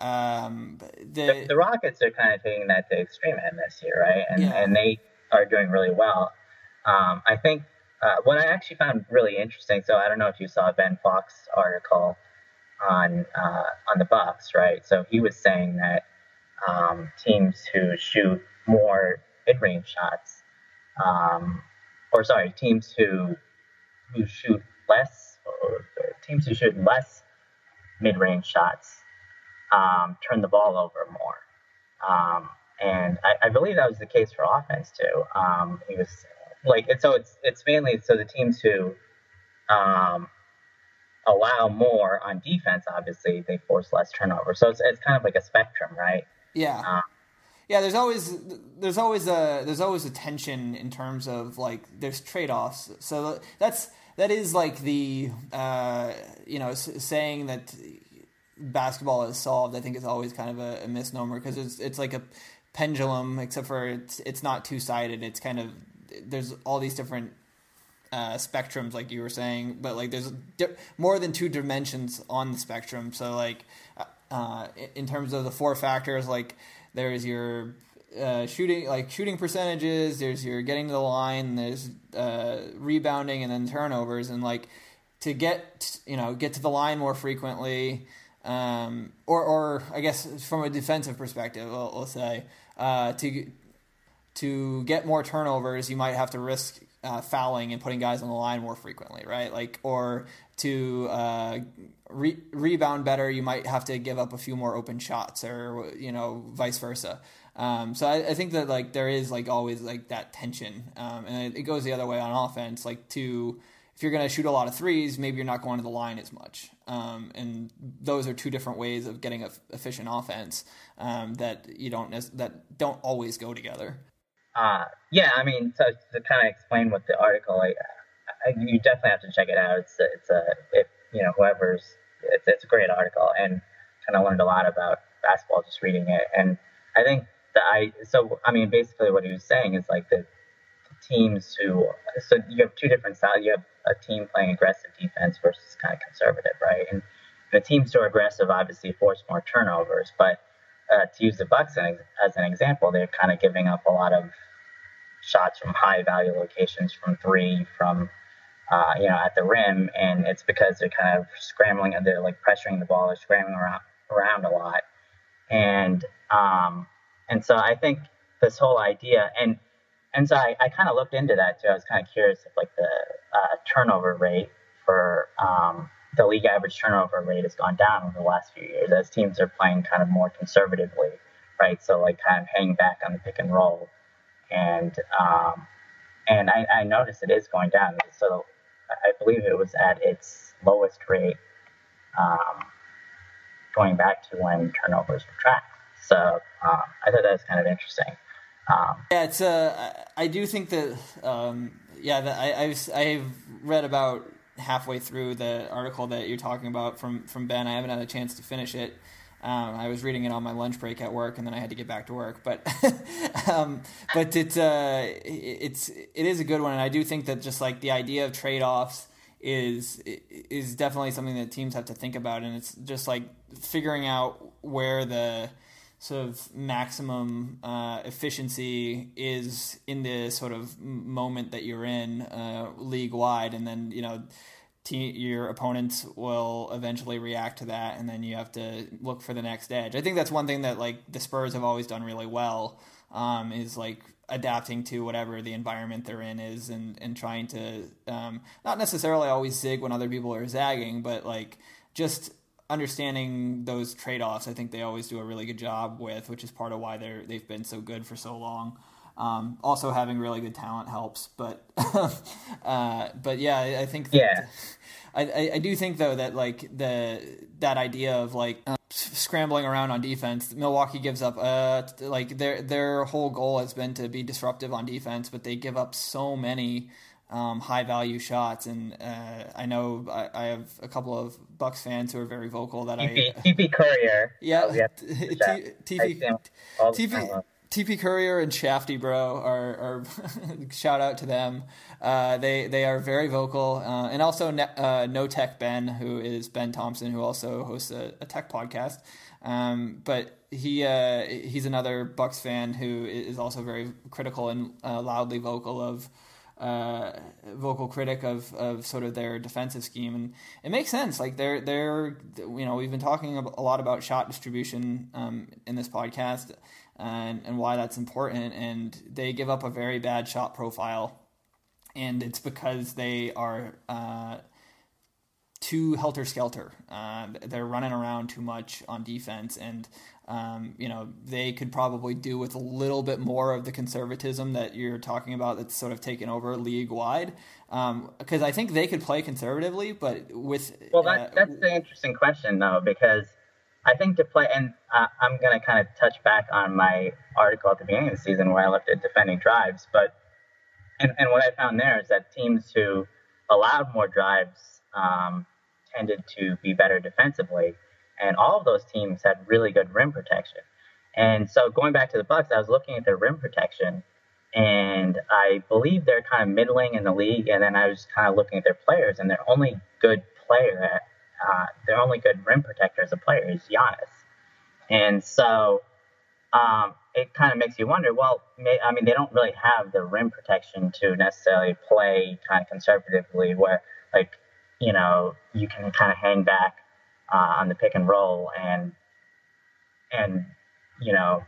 um, the, the, the Rockets are kind of taking that to extreme end this year. Right. And, yeah. and they are doing really well. Um, I think uh, what I actually found really interesting. So I don't know if you saw Ben Fox's article on, uh, on the Bucks, right? So he was saying that, Um, teams who shoot more mid-range shots, um, or sorry, teams who who shoot less, or, or teams who shoot less mid-range shots um, turn the ball over more. Um, and I, I believe that was the case for offense too. Um, it was like it's so it's it's mainly so the teams who um, allow more on defense, obviously they force less turnover. So it's it's kind of like a spectrum, right? Yeah, yeah. There's always there's always a there's always a tension in terms of like there's trade-offs. So that's that is like the uh, you know saying that basketball is solved, I think is always kind of a, a misnomer, because it's it's like a pendulum, except for it's it's not two-sided. It's kind of, there's all these different uh, spectrums, like you were saying, but like there's di- more than two dimensions on the spectrum. So like uh, in terms of the four factors, like there is your uh, shooting, like shooting percentages, there's your getting to the line, there's uh, rebounding, and then turnovers. And like to get, you know, get to the line more frequently, um, or, or I guess from a defensive perspective, we'll, we'll say, uh, to, to get more turnovers, you might have to risk uh, fouling and putting guys on the line more frequently, right? Like, or to uh, re- rebound better, you might have to give up a few more open shots, or, you know, vice versa. Um, so I, I think that like there is like always like that tension, um, and it, it goes the other way on offense. Like to, if you're going to shoot a lot of threes, maybe you're not going to the line as much. Um, and those are two different ways of getting an efficient offense um, that you don't that don't always go together. Uh, yeah, I mean, so to kind of explain what the article, I, I, you definitely have to check it out. It's a, it's a, if you know, whoever's, it's it's a great article, and kind of learned a lot about basketball just reading it. And I think that I, so I mean, basically what he was saying is like the teams who, so you have two different styles. You have a team playing aggressive defense versus kind of conservative, right? And the teams who are aggressive obviously force more turnovers, but uh, to use the Bucks as an example, they're kind of giving up a lot of shots from high value locations, from three, from uh, you know, at the rim, and it's because they're kind of scrambling and they're like pressuring the ball, they're scrambling around around a lot, and um, and so I think this whole idea and. And so I, I kind of looked into that too. I was kind of curious if like the uh, turnover rate for um, the league average turnover rate has gone down over the last few years as teams are playing kind of more conservatively, right? So like kind of hanging back on the pick and roll, and um, and I, I noticed it is going down. So I believe it was at its lowest rate um, going back to when turnovers were tracked. So um, I thought that was kind of interesting. Yeah, it's uh, I do think that um, yeah, that I, I've I've read about halfway through the article that you're talking about from, from Ben. I haven't had a chance to finish it. Um, I was reading it on my lunch break at work, and then I had to get back to work. But um, but it's uh, it's it is a good one, and I do think that just like the idea of trade-offs is is definitely something that teams have to think about, and it's just like figuring out where the sort of maximum uh, efficiency is in the sort of moment that you're in uh, league-wide, and then, you know, te- your opponents will eventually react to that, and then you have to look for the next edge. I think that's one thing that, like, the Spurs have always done really well um, is, like, adapting to whatever the environment they're in is, and, and trying to um, not necessarily always zig when other people are zagging, but, like, just understanding those trade-offs, I think they always do a really good job with, which is part of why they're they've been so good for so long. Um, also, having really good talent helps, but uh, but yeah, I think that, yeah, I I do think though that like the that idea of like um, scrambling around on defense, Milwaukee gives up uh like their their whole goal has been to be disruptive on defense, but they give up so many Um, high value shots, and uh, I know I, I have a couple of Bucks fans who are very vocal that T P, I T P Courier, yeah, oh, yeah. T P T P T P Courier and Shafty Bro are, are shout out to them. Uh, they they are very vocal, uh, and also ne- uh, No Tech Ben, who is Ben Thompson, who also hosts a, a tech podcast. Um, but he uh, he's another Bucks fan who is also very critical and uh, loudly vocal of. Uh, vocal critic of, of sort of their defensive scheme, and it makes sense. Like they're they're you know, we've been talking a lot about shot distribution um, in this podcast, and and why that's important. And they give up a very bad shot profile, and it's because they are uh, too helter skelter. Uh, they're running around too much on defense, and Um, you know, they could probably do with a little bit more of the conservatism that you're talking about that's sort of taken over league-wide. Um, because I think they could play conservatively, but with... Well, that, uh, that's the interesting question, though, because I think to play... And uh, I'm going to kind of touch back on my article at the beginning of the season where I looked at defending drives, but... And, and what I found there is that teams who allowed more drives um, tended to be better defensively. and all of those teams had really good rim protection. And so going back to the Bucks, I was looking at their rim protection, and I believe they're kind of middling in the league. And then I was kind of looking at their players, and their only good player, at, uh, their only good rim protector as a player is Giannis. And so um, it kind of makes you wonder, well, may, I mean, they don't really have the rim protection to necessarily play kind of conservatively where, like, you know, you can kind of hang back uh, on the pick and roll and, and, you know,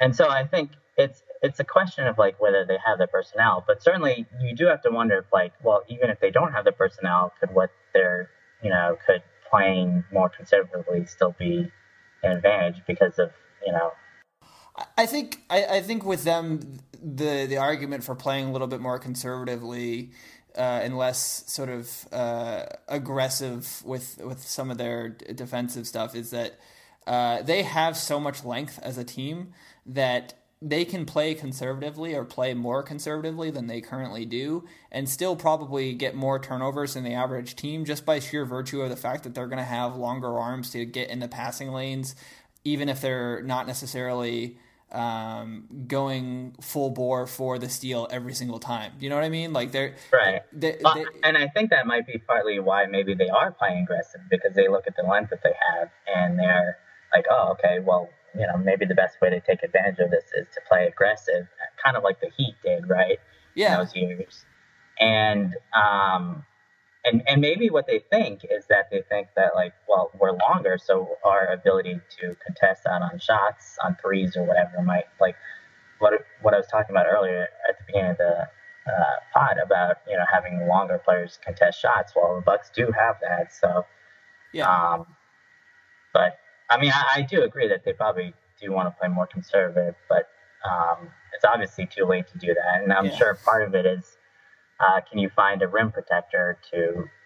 and so I think it's, it's a question of like whether they have the personnel, but certainly you do have to wonder if like, well, even if they don't have the personnel, could what they're, you know, could playing more conservatively still be an advantage because of, you know, I think, I, I think with them, the, the argument for playing a little bit more conservatively Uh, and less sort of uh, aggressive with with some of their defensive stuff is that uh, they have so much length as a team that they can play conservatively or play more conservatively than they currently do and still probably get more turnovers than the average team just by sheer virtue of the fact that they're going to have longer arms to get into passing lanes, even if they're not necessarily um going full bore for the steal every single time. You know what I mean? Like they're right. They, they, well, they, and I think that might be partly why maybe they are playing aggressive, because they look at the length that they have and they're like, oh, okay, well, you know, maybe the best way to take advantage of this is to play aggressive, kind of like the Heat did, right? Yeah. In those years. And um and and maybe what they think is that they think that, like, well, we're longer, so our ability to contest out on shots, on threes or whatever might, like, what what I was talking about earlier at the beginning of the uh, pod about, you know, having longer players contest shots. Well, the Bucks do have that, so yeah. Um, but I mean, I, I do agree that they probably do want to play more conservative, but um, it's obviously too late to do that, and I'm yeah. sure part of it is. Uh, can you find a rim protector to,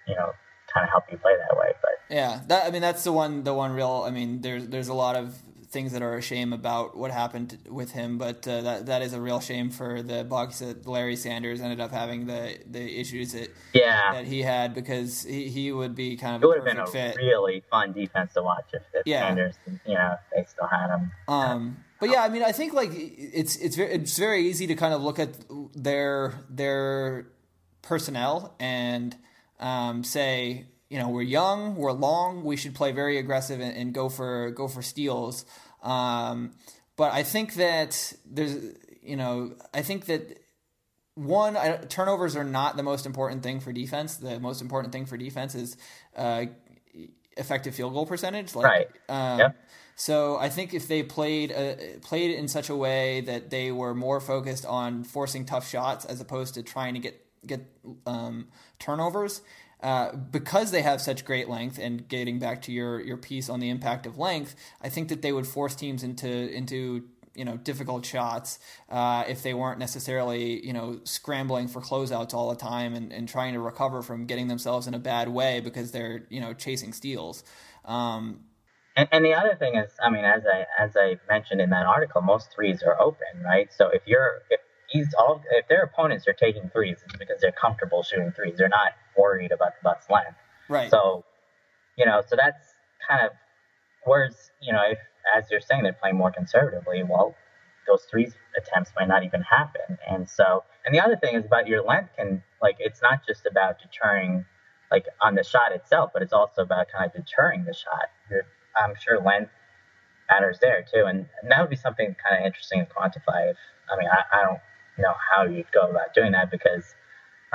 you know, kind of help you play that way? But yeah, that, I mean, that's the one, the one real, I mean, there's, there's a lot of things that are a shame about what happened with him, but uh, that, that is a real shame for the Bucks that Larry Sanders ended up having the, the issues that, yeah. that he had, because he, he would be kind of, it would have been a fit. Really fun defense to watch if, if yeah. Sanders, you know, they still had him. Um, But yeah, I mean, I think like it's it's very, it's very easy to kind of look at their their personnel and um, say, you know, we're young, we're long, we should play very aggressive and, and go for go for steals. Um, but I think that there's, you know, I think that one, I, turnovers are not the most important thing for defense. The most important thing for defense is uh, effective field goal percentage. Like, right. Um, yep. So I think if they played uh, played in such a way that they were more focused on forcing tough shots as opposed to trying to get get um, turnovers, uh, because they have such great length. And getting back to your, your piece on the impact of length, I think that they would force teams into into you know difficult shots uh, if they weren't necessarily you know scrambling for closeouts all the time and, and trying to recover from getting themselves in a bad way because they're you know chasing steals. Um, And, and the other thing is, I mean, as I as I mentioned in that article, most threes are open, right? So if you're if these all if their opponents are taking threes, it's because they're comfortable shooting threes. They're not worried about the Bucks' length, right? So, you know, so that's kind of whereas you know, if as you're saying they're playing more conservatively, well, those threes attempts might not even happen. And so, and the other thing is about your length can like it's not just about deterring like on the shot itself, but it's also about kind of deterring the shot. You're, I'm sure length matters there too, and, and that would be something kind of interesting to quantify. If I mean, I, I don't know how you'd go about doing that, because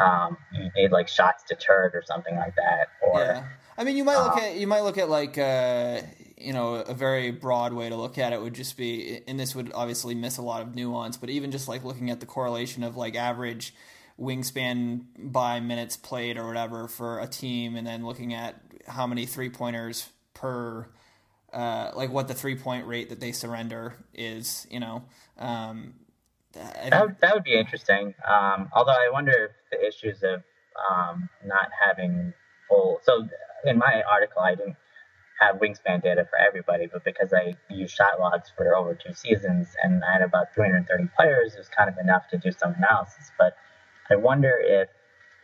um, you need like shots deterred or something like that. Or yeah. I mean, you might um, look at you might look at like uh, you know a very broad way to look at it would just be, and this would obviously miss a lot of nuance, but even just like looking at the correlation of like average wingspan by minutes played or whatever for a team, and then looking at how many three pointers per Uh, like what the three-point rate that they surrender is, you know. Um, that, would, that would be interesting. Um, although I wonder if the issues of um, not having full... So in my article, I didn't have wingspan data for everybody, but because I used shot logs for over two seasons and I had about three hundred thirty players, it was kind of enough to do some analysis. But I wonder if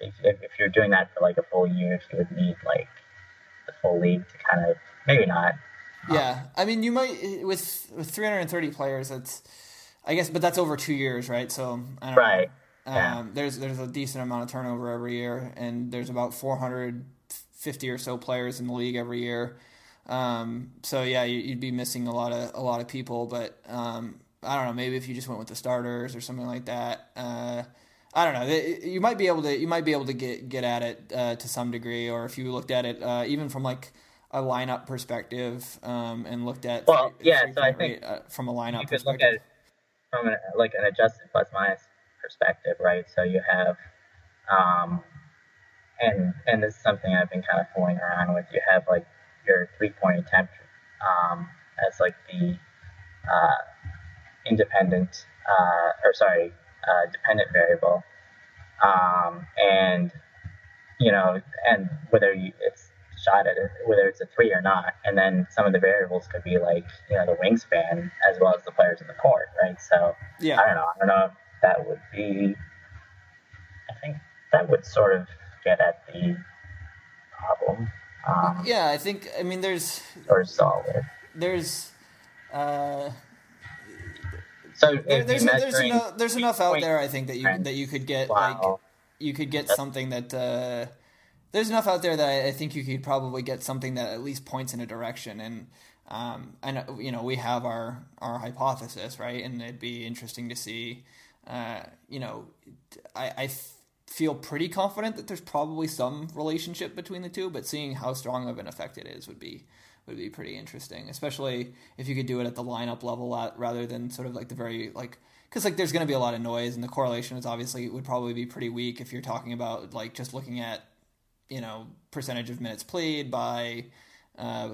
if, if, if you're doing that for like a full year, if you would need like the full league to kind of maybe not. Um, yeah, I mean, you might with with three hundred thirty players. That's, I guess, but that's over two years, right? So I don't right, know. Yeah. Um, there's there's a decent amount of turnover every year, and there's about four hundred fifty or so players in the league every year. Um, so yeah, you, you'd be missing a lot of a lot of people. But um, I don't know. Maybe if you just went with the starters or something like that. Uh, I don't know. You might be able to you might be able to get get at it uh, to some degree, or if you looked at it uh, even from like a lineup perspective um, and looked at well, three, yeah. Three so I think uh, from a lineup you could perspective. Look at it from an, like an adjusted plus minus perspective, right? So you have, um, and and this is something I've been kind of fooling around with. You have like your three point attempt um, as like the uh, independent uh, or sorry uh, dependent variable, um, and you know, and whether you it's shot at it, whether it's a three or not. And then some of the variables could be like, you know, the wingspan as well as the players in the court, right? So yeah. I don't know. I don't know if that would be, I think that would sort of get at the problem. Um, yeah, I think, I mean, there's... Or solve it. There's... Uh, so there, there's, there's, enough, there's enough out there, I think, that you that you could get, wow. like, you could get something that... Uh, There's enough out there that I think you could probably get something that at least points in a direction. And, um, I know, you know, we have our, our hypothesis, right? And it'd be interesting to see, uh, you know, I, I feel pretty confident that there's probably some relationship between the two, but seeing how strong of an effect it is would be, would be pretty interesting, especially if you could do it at the lineup level at, rather than sort of like the very, like, cause like there's going to be a lot of noise, and the correlation is obviously would probably be pretty weak if you're talking about like just looking at, you know, percentage of minutes played by, uh,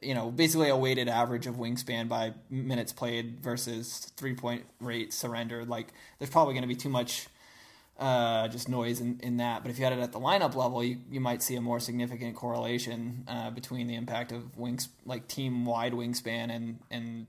you know, basically a weighted average of wingspan by minutes played versus three-point rate surrendered. Like, there's probably going to be too much uh, just noise in, in that. But if you had it at the lineup level, you, you might see a more significant correlation uh, between the impact of wings, like team-wide wingspan and, and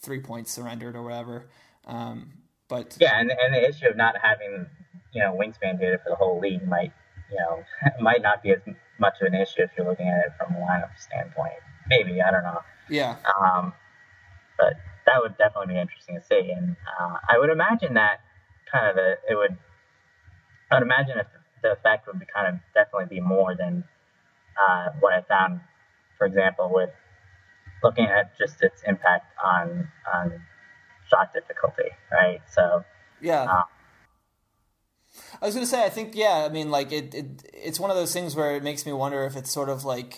three points surrendered or whatever. Um, but yeah, and, and the issue of not having, you know, wingspan data for the whole league might, you know, it might not be as much of an issue if you're looking at it from a lineup standpoint. Maybe, I don't know. Yeah. Um, but that would definitely be interesting to see. And uh, I would imagine that kind of a, it would, I would imagine if the effect would be kind of definitely be more than uh, what I found, for example, with looking at just its impact on, on shot difficulty, right? So, yeah. Uh, I was going to say, I think, yeah, I mean, like, it, it, it's one of those things where it makes me wonder if it's sort of like,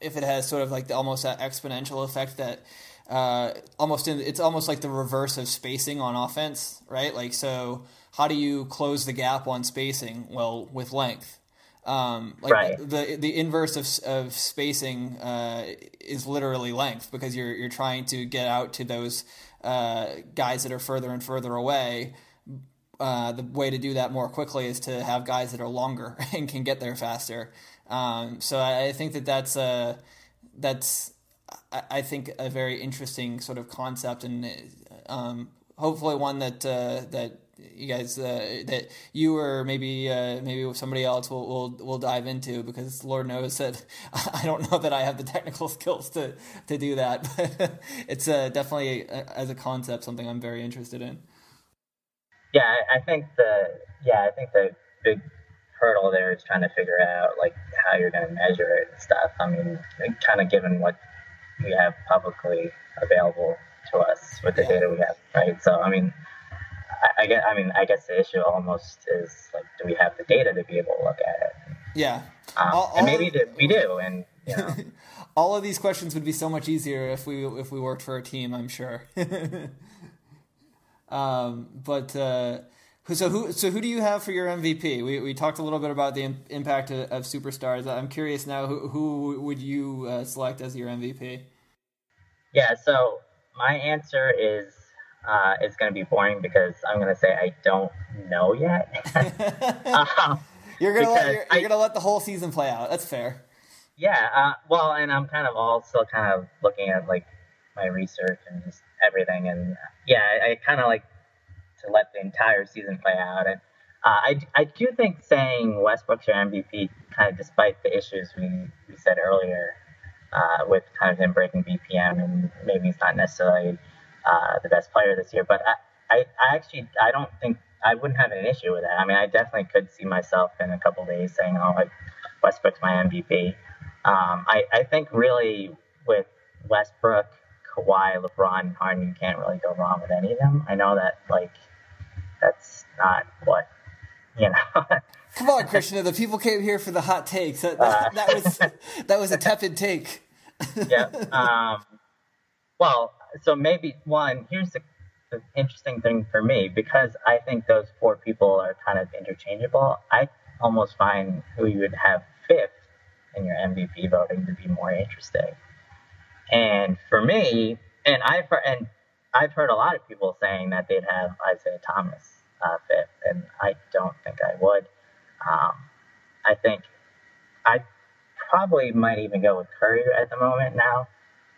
if it has sort of like the almost that exponential effect that uh, almost, in, it's almost like the reverse of spacing on offense, right? Like, so how do you close the gap on spacing? Well, with length. Um, like right. the, the inverse of, of spacing uh, is literally length, because you're, you're trying to get out to those uh, guys that are further and further away. Uh, the way to do that more quickly is to have guys that are longer and can get there faster. Um, so I, I think that that's a, that's, I, I think a very interesting sort of concept, and um, hopefully one that, uh, that you guys, uh, that you or maybe, uh, maybe somebody else will, will, will dive into, because Lord knows that I don't know that I have the technical skills to, to do that, but it's uh, definitely as a concept, something I'm very interested in. Yeah, I think the yeah, I think the big hurdle there is trying to figure out like how you're going to measure it and stuff. I mean, kind of given what we have publicly available to us with the data we have, right? So, I mean, I, I guess I mean I guess the issue almost is like, do we have the data to be able to look at it? Yeah, um, all, all and maybe the, we do, and you know, all of these questions would be so much easier if we if we worked for a team, I'm sure. Um, but uh, so who so who do you have for your M V P? We we talked a little bit about the im- impact of, of superstars. I'm curious now, who who would you uh, select as your M V P? Yeah, so my answer is uh, it's going to be boring, because I'm going to say I don't know yet. um, you're gonna let, you're, you're I, gonna let the whole season play out. That's fair. Yeah. Uh, well, and I'm kind of also kind of looking at like my research and just everything, and yeah, I, I kind of like to let the entire season play out, and Uh, I, I do think saying Westbrook's your M V P, kind of despite the issues we, we said earlier uh, with kind of him breaking B P M, and maybe he's not necessarily uh, the best player this year, but I, I, I actually, I don't think, I wouldn't have an issue with that. I mean, I definitely could see myself in a couple of days saying, oh, like, Westbrook's my M V P. Um, I, I think really with Westbrook, Kawhi, LeBron, and Harden, you can't really go wrong with any of them. I know that, like, that's not what, you know. Come on, Krishna. The people came here for the hot takes. That, that, uh, that was that was a tepid take. Yeah. Um, well, so maybe one. Here's the, the interesting thing for me, because I think those four people are kind of interchangeable. I almost find who you would have fifth in your M V P voting to be more interesting. And for me, and I've heard, and I've heard a lot of people saying that they'd have Isaiah Thomas uh, fifth, and I don't think I would. Um, I think I probably might even go with Curry at the moment now,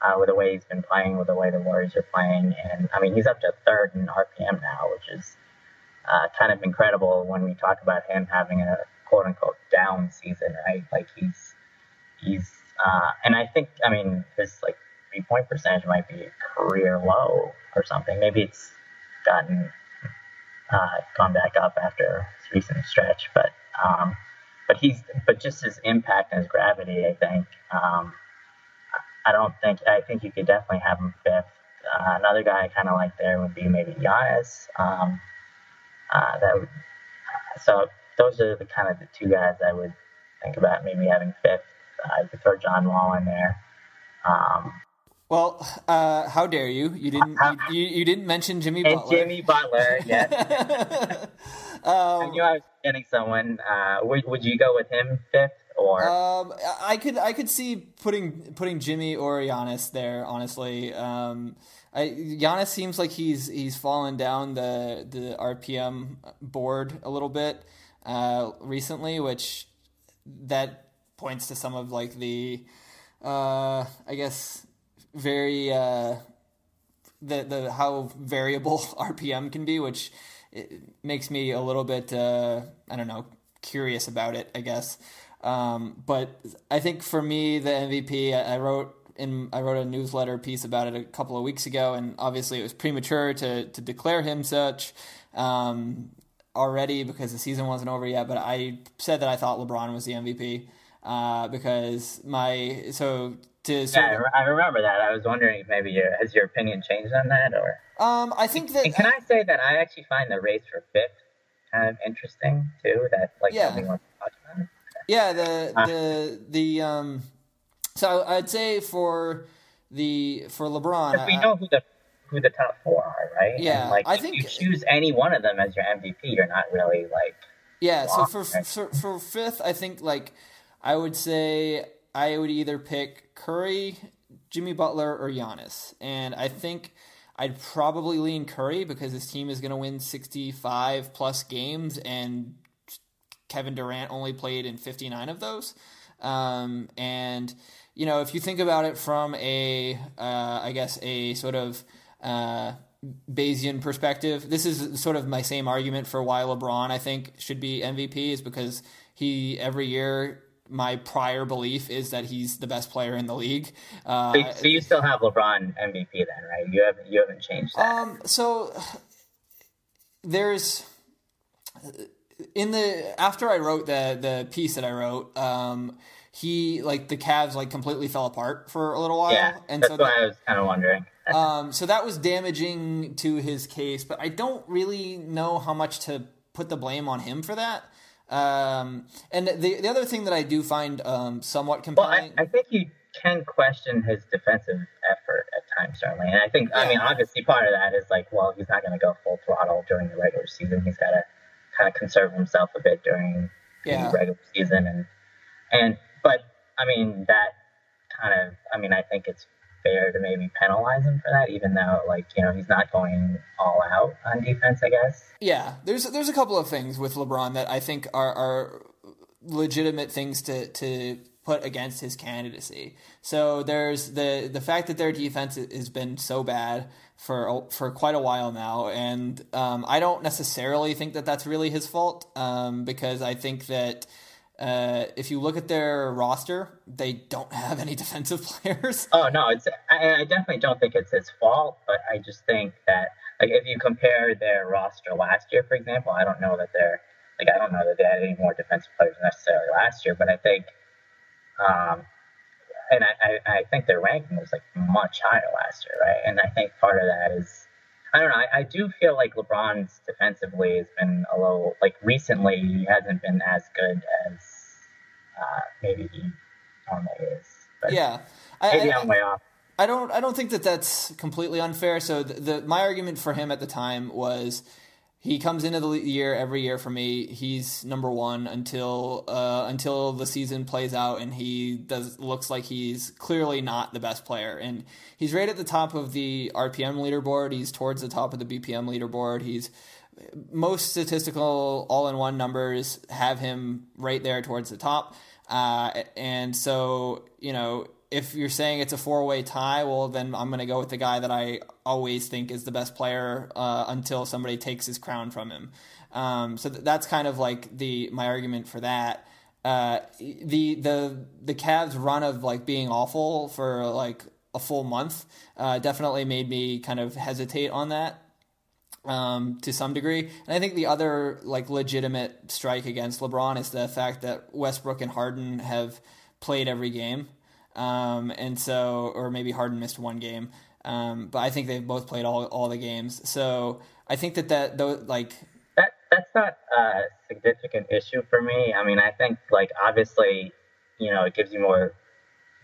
uh, with the way he's been playing, with the way the Warriors are playing. And, I mean, he's up to third in R P M now, which is uh, kind of incredible when we talk about him having a quote-unquote down season, right? Like, he's he's uh, – and I think, I mean, his, like, three-point percentage might be career low or something. Maybe it's gotten uh, – gone back up after his recent stretch, but – Um, but he's, but just his impact and his gravity, I think, um, I don't think, I think you could definitely have him fifth. Uh, another guy I kind of like there would be maybe Giannis. Um, uh, that would, so those are the kind of the two guys I would think about maybe having fifth. Uh, you could throw John Wall in there. Um, Well, uh, how dare you? You didn't. You, you, you didn't mention Jimmy Butler. And Jimmy Butler, yes. um, I knew I was getting someone. Uh, would, would you go with him fifth, or? Um, I could. I could see putting putting Jimmy or Giannis there. Honestly, um, I, Giannis seems like he's he's fallen down the the R P M board a little bit uh, recently, which that points to some of like the, uh, I guess. very uh the the how variable R P M can be, which it makes me a little bit uh I don't know curious about it, I guess. Um but I think for me the M V P, I, I wrote in I wrote a newsletter piece about it a couple of weeks ago, and obviously it was premature to to declare him such um already because the season wasn't over yet, but I said that I thought LeBron was the M V P uh because my so To sort yeah, of, I remember that. I was wondering if maybe your, has your opinion changed on that, or? Um, I think that. And can I, I say that I actually find the race for fifth kind of interesting too? That like yeah. something wants to talk about. Yeah, the uh, the the um. So I'd say for the for LeBron, because we know who the who the top four are, right? Yeah, and like I if think you choose any one of them as your M V P, you're not really like. Yeah, so for, right? for for fifth, I think like I would say. I would either pick Curry, Jimmy Butler, or Giannis. And I think I'd probably lean Curry because his team is going to win sixty-five plus games, and Kevin Durant only played in fifty-nine of those. Um, and, you know, if you think about it from a, uh, I guess, a sort of uh, Bayesian perspective, this is sort of my same argument for why LeBron, I think, should be M V P, is because he every year – my prior belief is that he's the best player in the league. Uh, so, so you still have LeBron M V P then, right? You haven't you haven't changed that. Um, so there's in the after I wrote the the piece that I wrote, um, he like the Cavs like completely fell apart for a little while. Yeah, and that's so what that, I was kind of wondering. um, so that was damaging to his case, but I don't really know how much to put the blame on him for that. Um, and the the other thing that I do find um, somewhat compelling... Well, I, I think you can question his defensive effort at times, certainly. And I think, yeah. I mean, obviously part of that is like, well, he's not going to go full throttle during the regular season. He's got to kind of conserve himself a bit during yeah. the regular season. And, and but, I mean, that kind of... I mean, I think it's fair to maybe penalize him for that, even though, like, you know, he's not going all out on defense, I guess. Yeah, there's there's a couple of things with LeBron that I think are, are legitimate things to, to put against his candidacy. So there's the the fact that their defense has been so bad for for quite a while now, and um, I don't necessarily think that that's really his fault, um, because I think that uh, if you look at their roster, they don't have any defensive players. Oh no, it's I, I definitely don't think it's his fault, but I just think that, like, if you compare their roster last year, for example, I don't know that they're like I don't know that they had any more defensive players necessarily last year, but I think. Um, and I, I, I think their ranking was like much higher last year, right? And I think part of that is, I don't know, I, I do feel like LeBron's defensively has been a little, like recently he hasn't been as good as uh, maybe he normally is. But yeah. I, maybe I, I'm I, way off. I don't, I don't think that that's completely unfair. So the, the my argument for him at the time was, he comes into the year every year for me. He's number one until uh, until the season plays out, and he does looks like he's clearly not the best player. And he's right at the top of the R P M leaderboard. He's towards the top of the B P M leaderboard. He's most statistical all-in-one numbers have him right there towards the top. Uh, and so, you know, if you're saying it's a four-way tie, well, then I'm going to go with the guy that I always think is the best player uh, until somebody takes his crown from him. Um, so th- that's kind of like the my argument for that. Uh, the the the Cavs' run of like being awful for like a full month uh, definitely made me kind of hesitate on that um, to some degree. And I think the other like legitimate strike against LeBron is the fact that Westbrook and Harden have played every game. Um, and so, or maybe Harden missed one game. Um, but I think they've both played all, all the games. So I think that that, though, like that, that's not a significant issue for me. I mean, I think like, obviously, you know, it gives you more,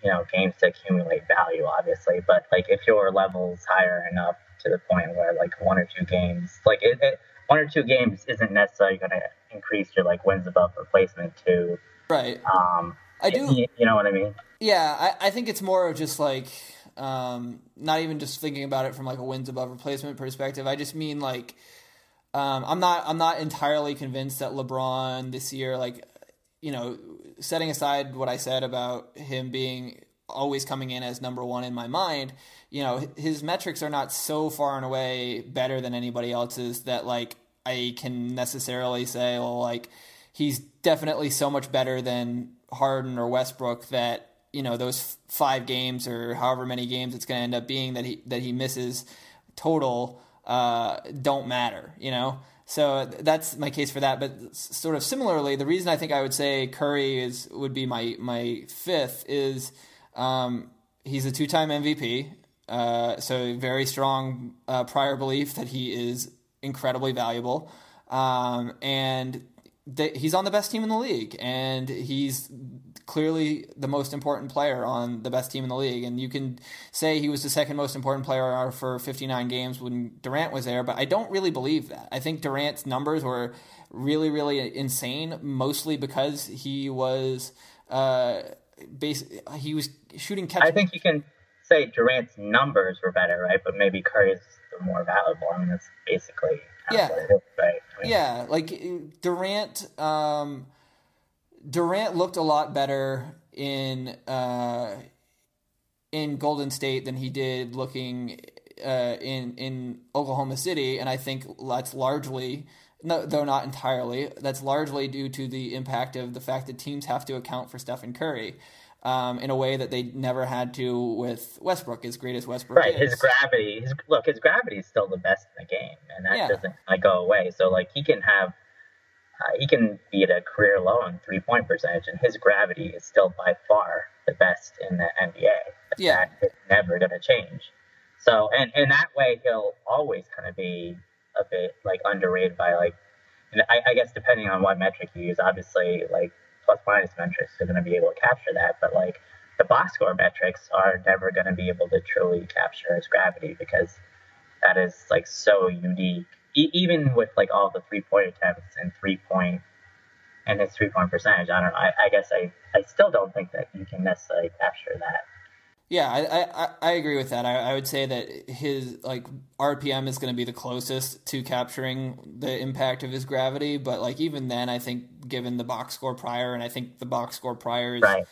you know, games to accumulate value, obviously. But like, if your level's higher enough to the point where like one or two games, like it, it one or two games isn't necessarily going to increase your like wins above replacement to, right. Um, I do. You, you know what I mean? Yeah, I, I think it's more of just like um, not even just thinking about it from like a wins above replacement perspective. I just mean like um, I'm not I'm not entirely convinced that LeBron this year, like, you know, setting aside what I said about him being always coming in as number one in my mind, you know, his metrics are not so far and away better than anybody else's that like I can necessarily say, well, like he's definitely so much better than Harden or Westbrook that, you know, those five games or however many games it's going to end up being that he that he misses total uh, don't matter, you know? So that's my case for that. But sort of similarly, the reason I think I would say Curry is would be my, my fifth is um, he's a two-time M V P, uh, so very strong uh, prior belief that he is incredibly valuable. Um, and th- he's on the best team in the league, and he's clearly the most important player on the best team in the league. And you can say he was the second most important player for fifty-nine games when Durant was there, but I don't really believe that. I think Durant's numbers were really, really insane, mostly because he was uh, bas- he was shooting catch. I think you can say Durant's numbers were better, right? But maybe Curry's the more valuable. I mean, that's basically kind of what it is, right? I mean, yeah, like Durant... Um, Durant looked a lot better in uh, in Golden State than he did looking uh, in in Oklahoma City, and I think that's largely, no, though not entirely, that's largely due to the impact of the fact that teams have to account for Stephen Curry um, in a way that they never had to with Westbrook, as great as Westbrook right, is. Right, his gravity, his, look, his gravity is still the best in the game, and that yeah. doesn't like, go away. So like he can have. Uh, he can be at a career low in three-point percentage, and his gravity is still by far the best in the N B A. That's yeah. never going to change. So, and in that way, he'll always kind of be a bit, like, underrated by, like, and I, I guess depending on what metric you use, obviously, like, plus-minus metrics are going to be able to capture that, but, like, the box score metrics are never going to be able to truly capture his gravity because that is, like, so unique. Even with like all the three point attempts and three point and his three point percentage, I don't know. I, I guess I, I still don't think that you can necessarily capture that. Yeah, I, I, I agree with that. I, I would say that his like R P M is going to be the closest to capturing the impact of his gravity. But like even then, I think given the box score prior, and I think the box score prior is right.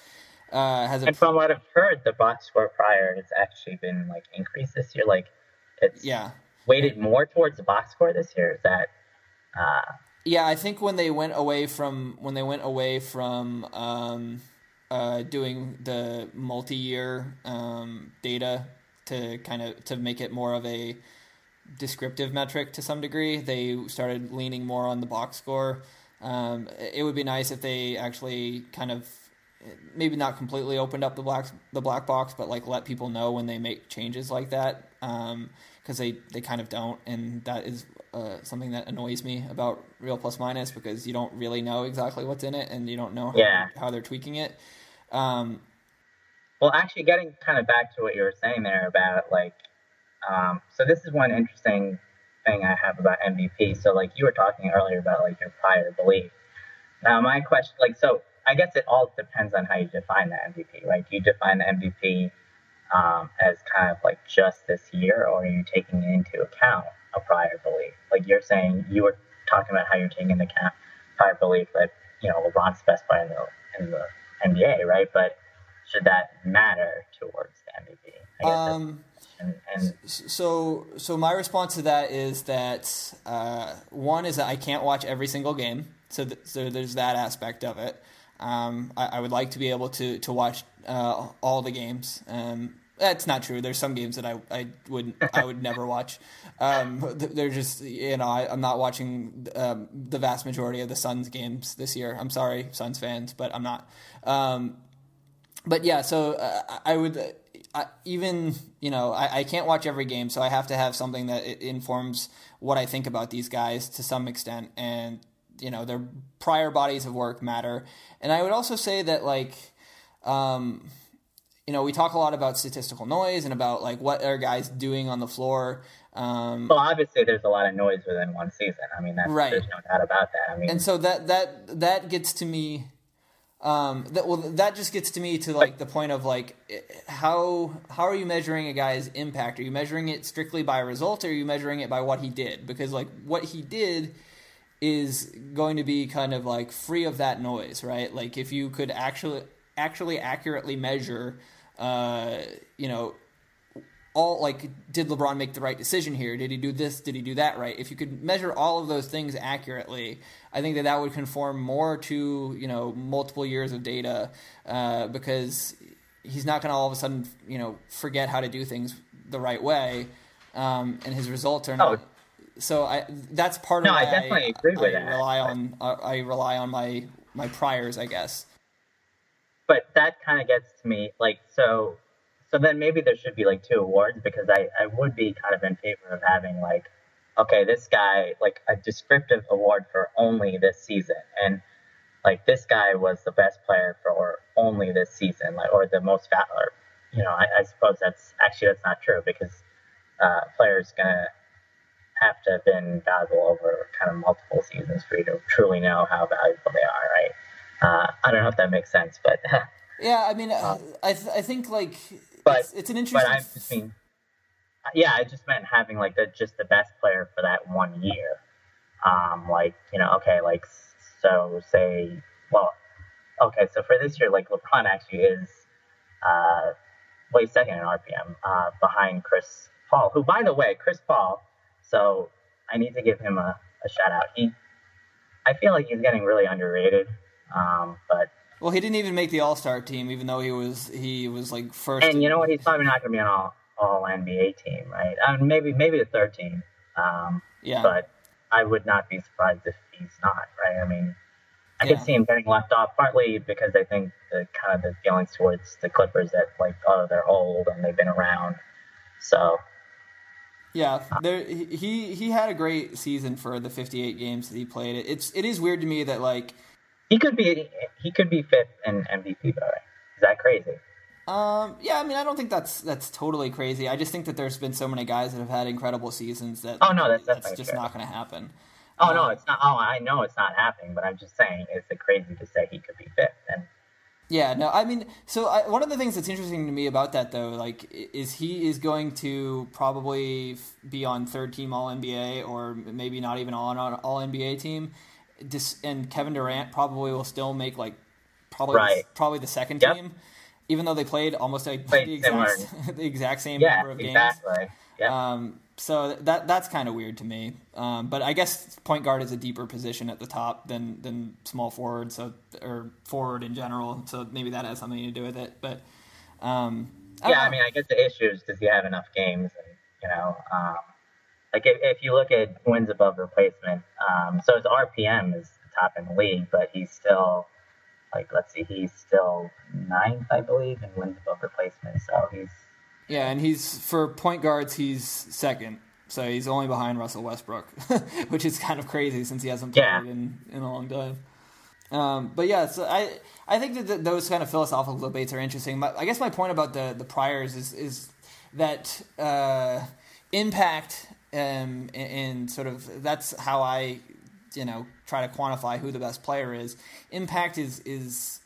Uh, has and from what I've heard, the box score prior has actually been like increased this year. Like it's yeah. weighted more towards the box score this year. Is that? Uh, yeah, I think when they went away from when they went away from um, uh, doing the multi-year um, data to kind of to make it more of a descriptive metric to some degree, they started leaning more on the box score. Um, it would be nice if they actually kind of maybe not completely opened up the black the black box, but like let people know when they make changes like that, because um, they, they kind of don't, and that is uh, something that annoys me about Real Plus Minus, because you don't really know exactly what's in it, and you don't know how, yeah. how they're tweaking it. Um, well, actually, getting kind of back to what you were saying there about like, um, so this is one interesting thing I have about M V P. So like you were talking earlier about like your prior belief. Now my question, like, so I guess it all depends on how you define the M V P, right? Do you define the M V P um, as kind of like just this year, or are you taking into account a prior belief? Like you're saying, you were talking about how you're taking into account prior belief that, you know, LeBron's the best player in the, in the N B A, right? But should that matter towards the M V P? I guess um, and, and so, so my response to that is that uh, one is that I can't watch every single game, so th- so there's that aspect of it. Um, I, I would like to be able to to watch uh, all the games. Um, that's not true. There's some games that I, I wouldn't I would never watch. Um, they're just you know I, I'm not watching um, the vast majority of the Suns games this year. I'm sorry, Suns fans, but I'm not. Um, but yeah, so uh, I would I, even you know I, I can't watch every game, so I have to have something that it informs what I think about these guys to some extent, and you know, their prior bodies of work matter. And I would also say that, like, um, you know, we talk a lot about statistical noise and about, like, what are guys doing on the floor. Um, well, obviously there's a lot of noise within one season. I mean, that's, right. There's no doubt about that. I mean, and so that that that gets to me um, – that, well, that just gets to me to, like, the point of, like, how how are you measuring a guy's impact? Are you measuring it strictly by result, or are you measuring it by what he did? Because, like, what he did – is going to be kind of like free of that noise, right? Like if you could actually actually accurately measure, uh, you know, all like, did LeBron make the right decision here? Did he do this? Did he do that right? If you could measure all of those things accurately, I think that that would conform more to, you know, multiple years of data, uh, because he's not going to all of a sudden, you know, forget how to do things the right way, um, and his results are not... Oh. So I, that's part no, of why I, definitely I, agree with I that, rely on I rely on my, my priors, I guess. But that kind of gets to me, like, so so then maybe there should be, like, two awards, because I, I would be kind of in favor of having, like, okay, this guy, like, a descriptive award for only this season. And, like, this guy was the best player for only this season, like, or the most fat, or, you know, I, I suppose that's, actually that's not true, because uh, players going to have to have been valuable over kind of multiple seasons for you to truly know how valuable they are, right? Uh, I don't know if that makes sense, but... yeah, I mean, um, I th- I think, like, but, it's, it's an interesting... But I just mean, yeah, I just meant having, like, the, just the best player for that one year. Um, like, you know, okay, like, so say, well, okay, so for this year, like, LeBron actually is, uh, well, he's second in R P M, uh, behind Chris Paul, who, by the way, Chris Paul... So I need to give him a, a shout out. He, I feel like he's getting really underrated. Um, but well, he didn't even make the All Star team, even though he was he was like first. And you know what? He's probably not going to be an All All N B A team, right? I mean, maybe maybe the third team. Um, yeah. But I would not be surprised if he's not, right? I mean, I yeah. could see him getting left off partly because I think the kind of the feelings towards the Clippers that like, oh, they're old and they've been around, so. Yeah, there, he he had a great season for the fifty-eight games that he played. It's it is weird to me that like he could be he could be fifth in M V P though, right? Is that crazy? Um, yeah, I mean, I don't think that's that's totally crazy. I just think that there's been so many guys that have had incredible seasons that oh no, that's, that's, that's just true. Not going to happen. Oh um, no, it's not. Oh, I know it's not happening, but I'm just saying it's crazy to say he could be fifth and. Yeah, no, I mean, so I, one of the things that's interesting to me about that, though, like, is he is going to probably f- be on third-team All-N B A or maybe not even on an All-N B A team, Dis- and Kevin Durant probably will still make, like, probably, right. probably the second yep. team. even though they played almost like the exact, the exact same yeah, number of games. Exactly. Yeah. Um, so that that's kind of weird to me. Um, but I guess point guard is a deeper position at the top than than small forward, so or forward in general. So maybe that has something to do with it. But um, I yeah, know. I mean, I guess the issue is, does he have enough games? And, you know, um, like if, if you look at wins above replacement, um, so his R P M is top in the league, but he's still. Like, let's see, he's still ninth, I believe, in wins above replacement, so he's... Yeah, and he's, for point guards, he's second, so he's only behind Russell Westbrook, which is kind of crazy since he hasn't played yeah. in, in a long time. Um, but yeah, so I I think that th- those kind of philosophical debates are interesting. My, I guess my point about the, the priors is, is that uh, impact um, and, and sort of, that's how I... you know, try to quantify who the best player is. Impact is is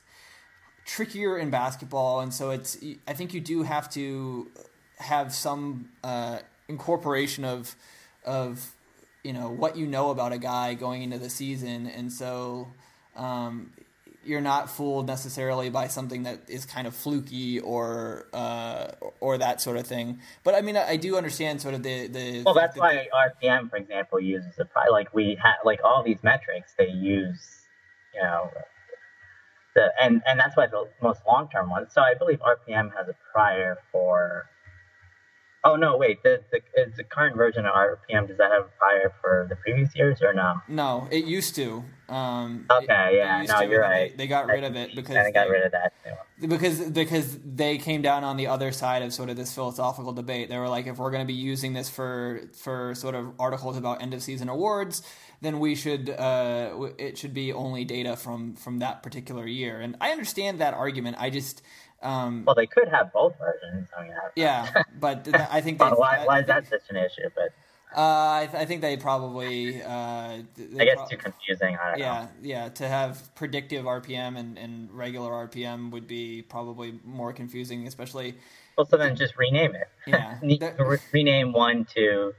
trickier in basketball, and so it's. I think you do have to have some uh, incorporation of of you know what you know about a guy going into the season, and so um, you're not fooled necessarily by something that is kind of fluky or uh, or that sort of thing. But I mean, I, I do understand sort of the the. Well, that's the, why R P M, for example, uses a probably like we have like all these metrics they use, you know, the and and that's why the most long term ones. So I believe R P M has a prior for. Oh no! Wait, the the is the current version of R P M, does that have a prior for the previous years or no? No, it used to. Um, okay, it, yeah, it no, to, you're right. They, they got I, rid of it because they got rid of that too. because because they came down on the other side of sort of this philosophical debate. They were like, if we're going to be using this for for sort of articles about end of season awards, then we should uh, it should be only data from from that particular year. And I understand that argument. I just. Um, well, they could have both versions. I mean, I yeah, but th- I think they, well, why, why is that such an issue? But uh, I, th- I think they probably. Uh, they I guess pro- too confusing. I don't yeah, know. yeah. To have predictive R P M and, and regular R P M would be probably more confusing, especially. Well, so then just rename it. Yeah, Re- rename one to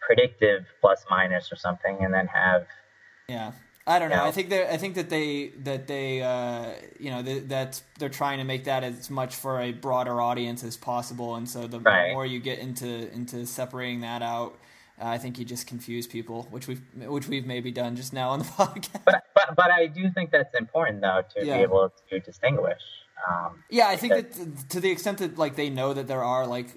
predictive plus minus or something, and then have. Yeah. I don't know. Yeah. I think that I think that they that they uh, you know th- that they're trying to make that as much for a broader audience as possible, and so the right. more you get into into separating that out, uh, I think you just confuse people, which we've which we've maybe done just now on the podcast. But but, but I do think that's important though to yeah. be able to distinguish. Um, yeah, I think that to the extent that like they know that there are like.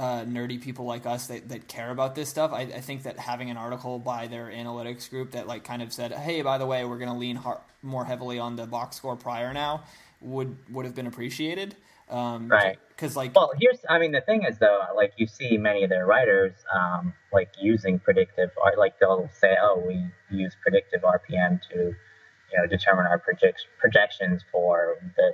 Uh, nerdy people like us that, that care about this stuff. I, I think that having an article by their analytics group that like kind of said, hey, by the way, we're going to lean hard, more heavily on the box score prior now would, would have been appreciated. Um, right. Cause like, well, here's, I mean, the thing is though, like you see many of their writers um, like using predictive or like they'll say, oh, we use predictive R P M to, you know, determine our project- projections for the,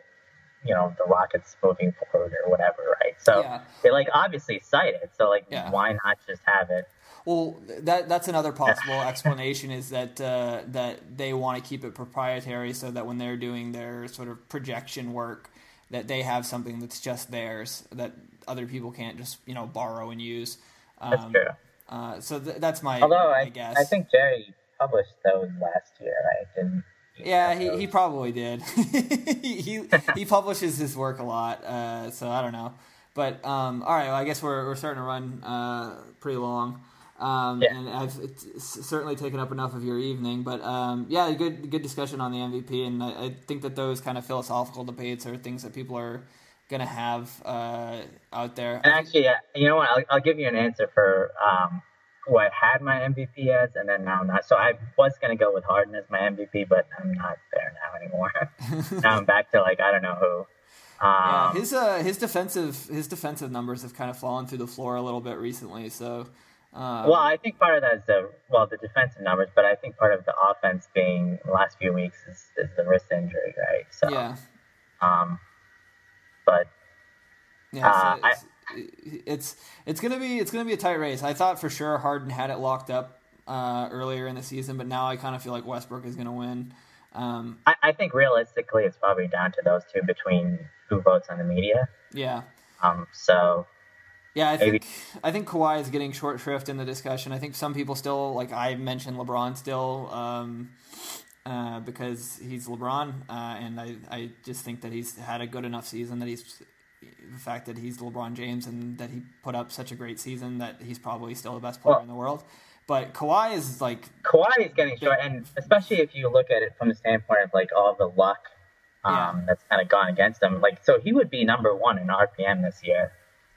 you know, the Rockets moving forward or whatever, right? So yeah. they, like, obviously cite it. So, like, yeah. why not just have it? Well, that that's another possible explanation is that uh, that they want to keep it proprietary so that when they're doing their sort of projection work, that they have something that's just theirs that other people can't just, you know, borrow and use. Um, that's true. Uh, so th- that's my, Although I, I guess. I think Jerry published those last year, right? Didn't Yeah, he, he probably did. he, he he publishes his work a lot, uh, so I don't know. But um, all right, well, I guess we're we're starting to run uh, pretty long, um, yeah. and I've it's certainly taken up enough of your evening. But um, yeah, good good discussion on the M V P, and I, I think that those kind of philosophical debates are things that people are going to have uh, out there. And actually, yeah, you know what? I'll, I'll give you an answer for. Um, who I had my M V P as, and then now I'm not. So I was going to go with Harden as my M V P, but I'm not there now anymore. Now I'm back to, like, I don't know who. Um, yeah, his uh, his defensive his defensive numbers have kind of fallen through the floor a little bit recently, so... Um, well, I think part of that is the, well, the defensive numbers, but I think part of the offense being the last few weeks is, is the wrist injury, right? So, yeah. Um, but... Yeah, uh, so I... It's it's gonna be it's gonna be a tight race. I thought for sure Harden had it locked up uh, earlier in the season, but now I kind of feel like Westbrook is gonna win. Um, I, I think realistically, it's probably down to those two between who votes on the media. Yeah. Um. So. Yeah, I maybe. think I think Kawhi is getting short shrift in the discussion. I think some people still like I mentioned LeBron still. Um, uh, because he's LeBron, uh, and I, I just think that he's had a good enough season that he's the fact that he's LeBron James and that he put up such a great season that he's probably still the best player well, in the world. But Kawhi is like Kawhi is getting short, and especially if you look at it from the standpoint of like all the luck um, yeah. that's kind of gone against him. Like, so he would be number one in R P M this year,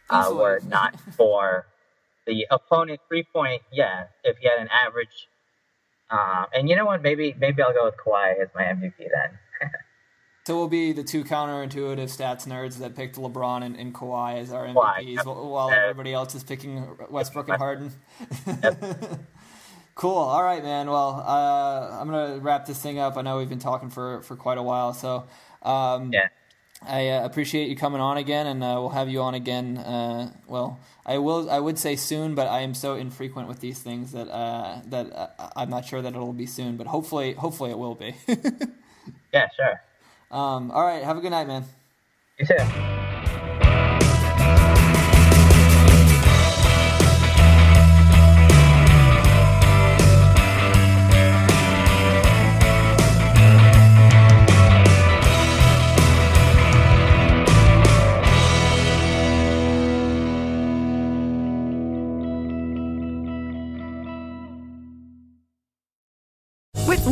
uh, were it not for the opponent three-point. Yeah, if he had an average, um, and you know what? Maybe maybe I'll go with Kawhi as my M V P then. So we'll be the two counterintuitive stats nerds that picked LeBron and, and Kawhi as our M V Ps, while, while everybody else is picking Westbrook and Harden. Yep. Cool. All right, man. Well, uh, I'm going to wrap this thing up. I know we've been talking for, for quite a while, so um, yeah. I uh, appreciate you coming on again, and uh, we'll have you on again. Uh, well, I will. I would say soon, but I am so infrequent with these things that uh, that uh, I'm not sure that it'll be soon. But hopefully, hopefully it will be. Yeah, sure. Um, all right. Have a good night, man. You too.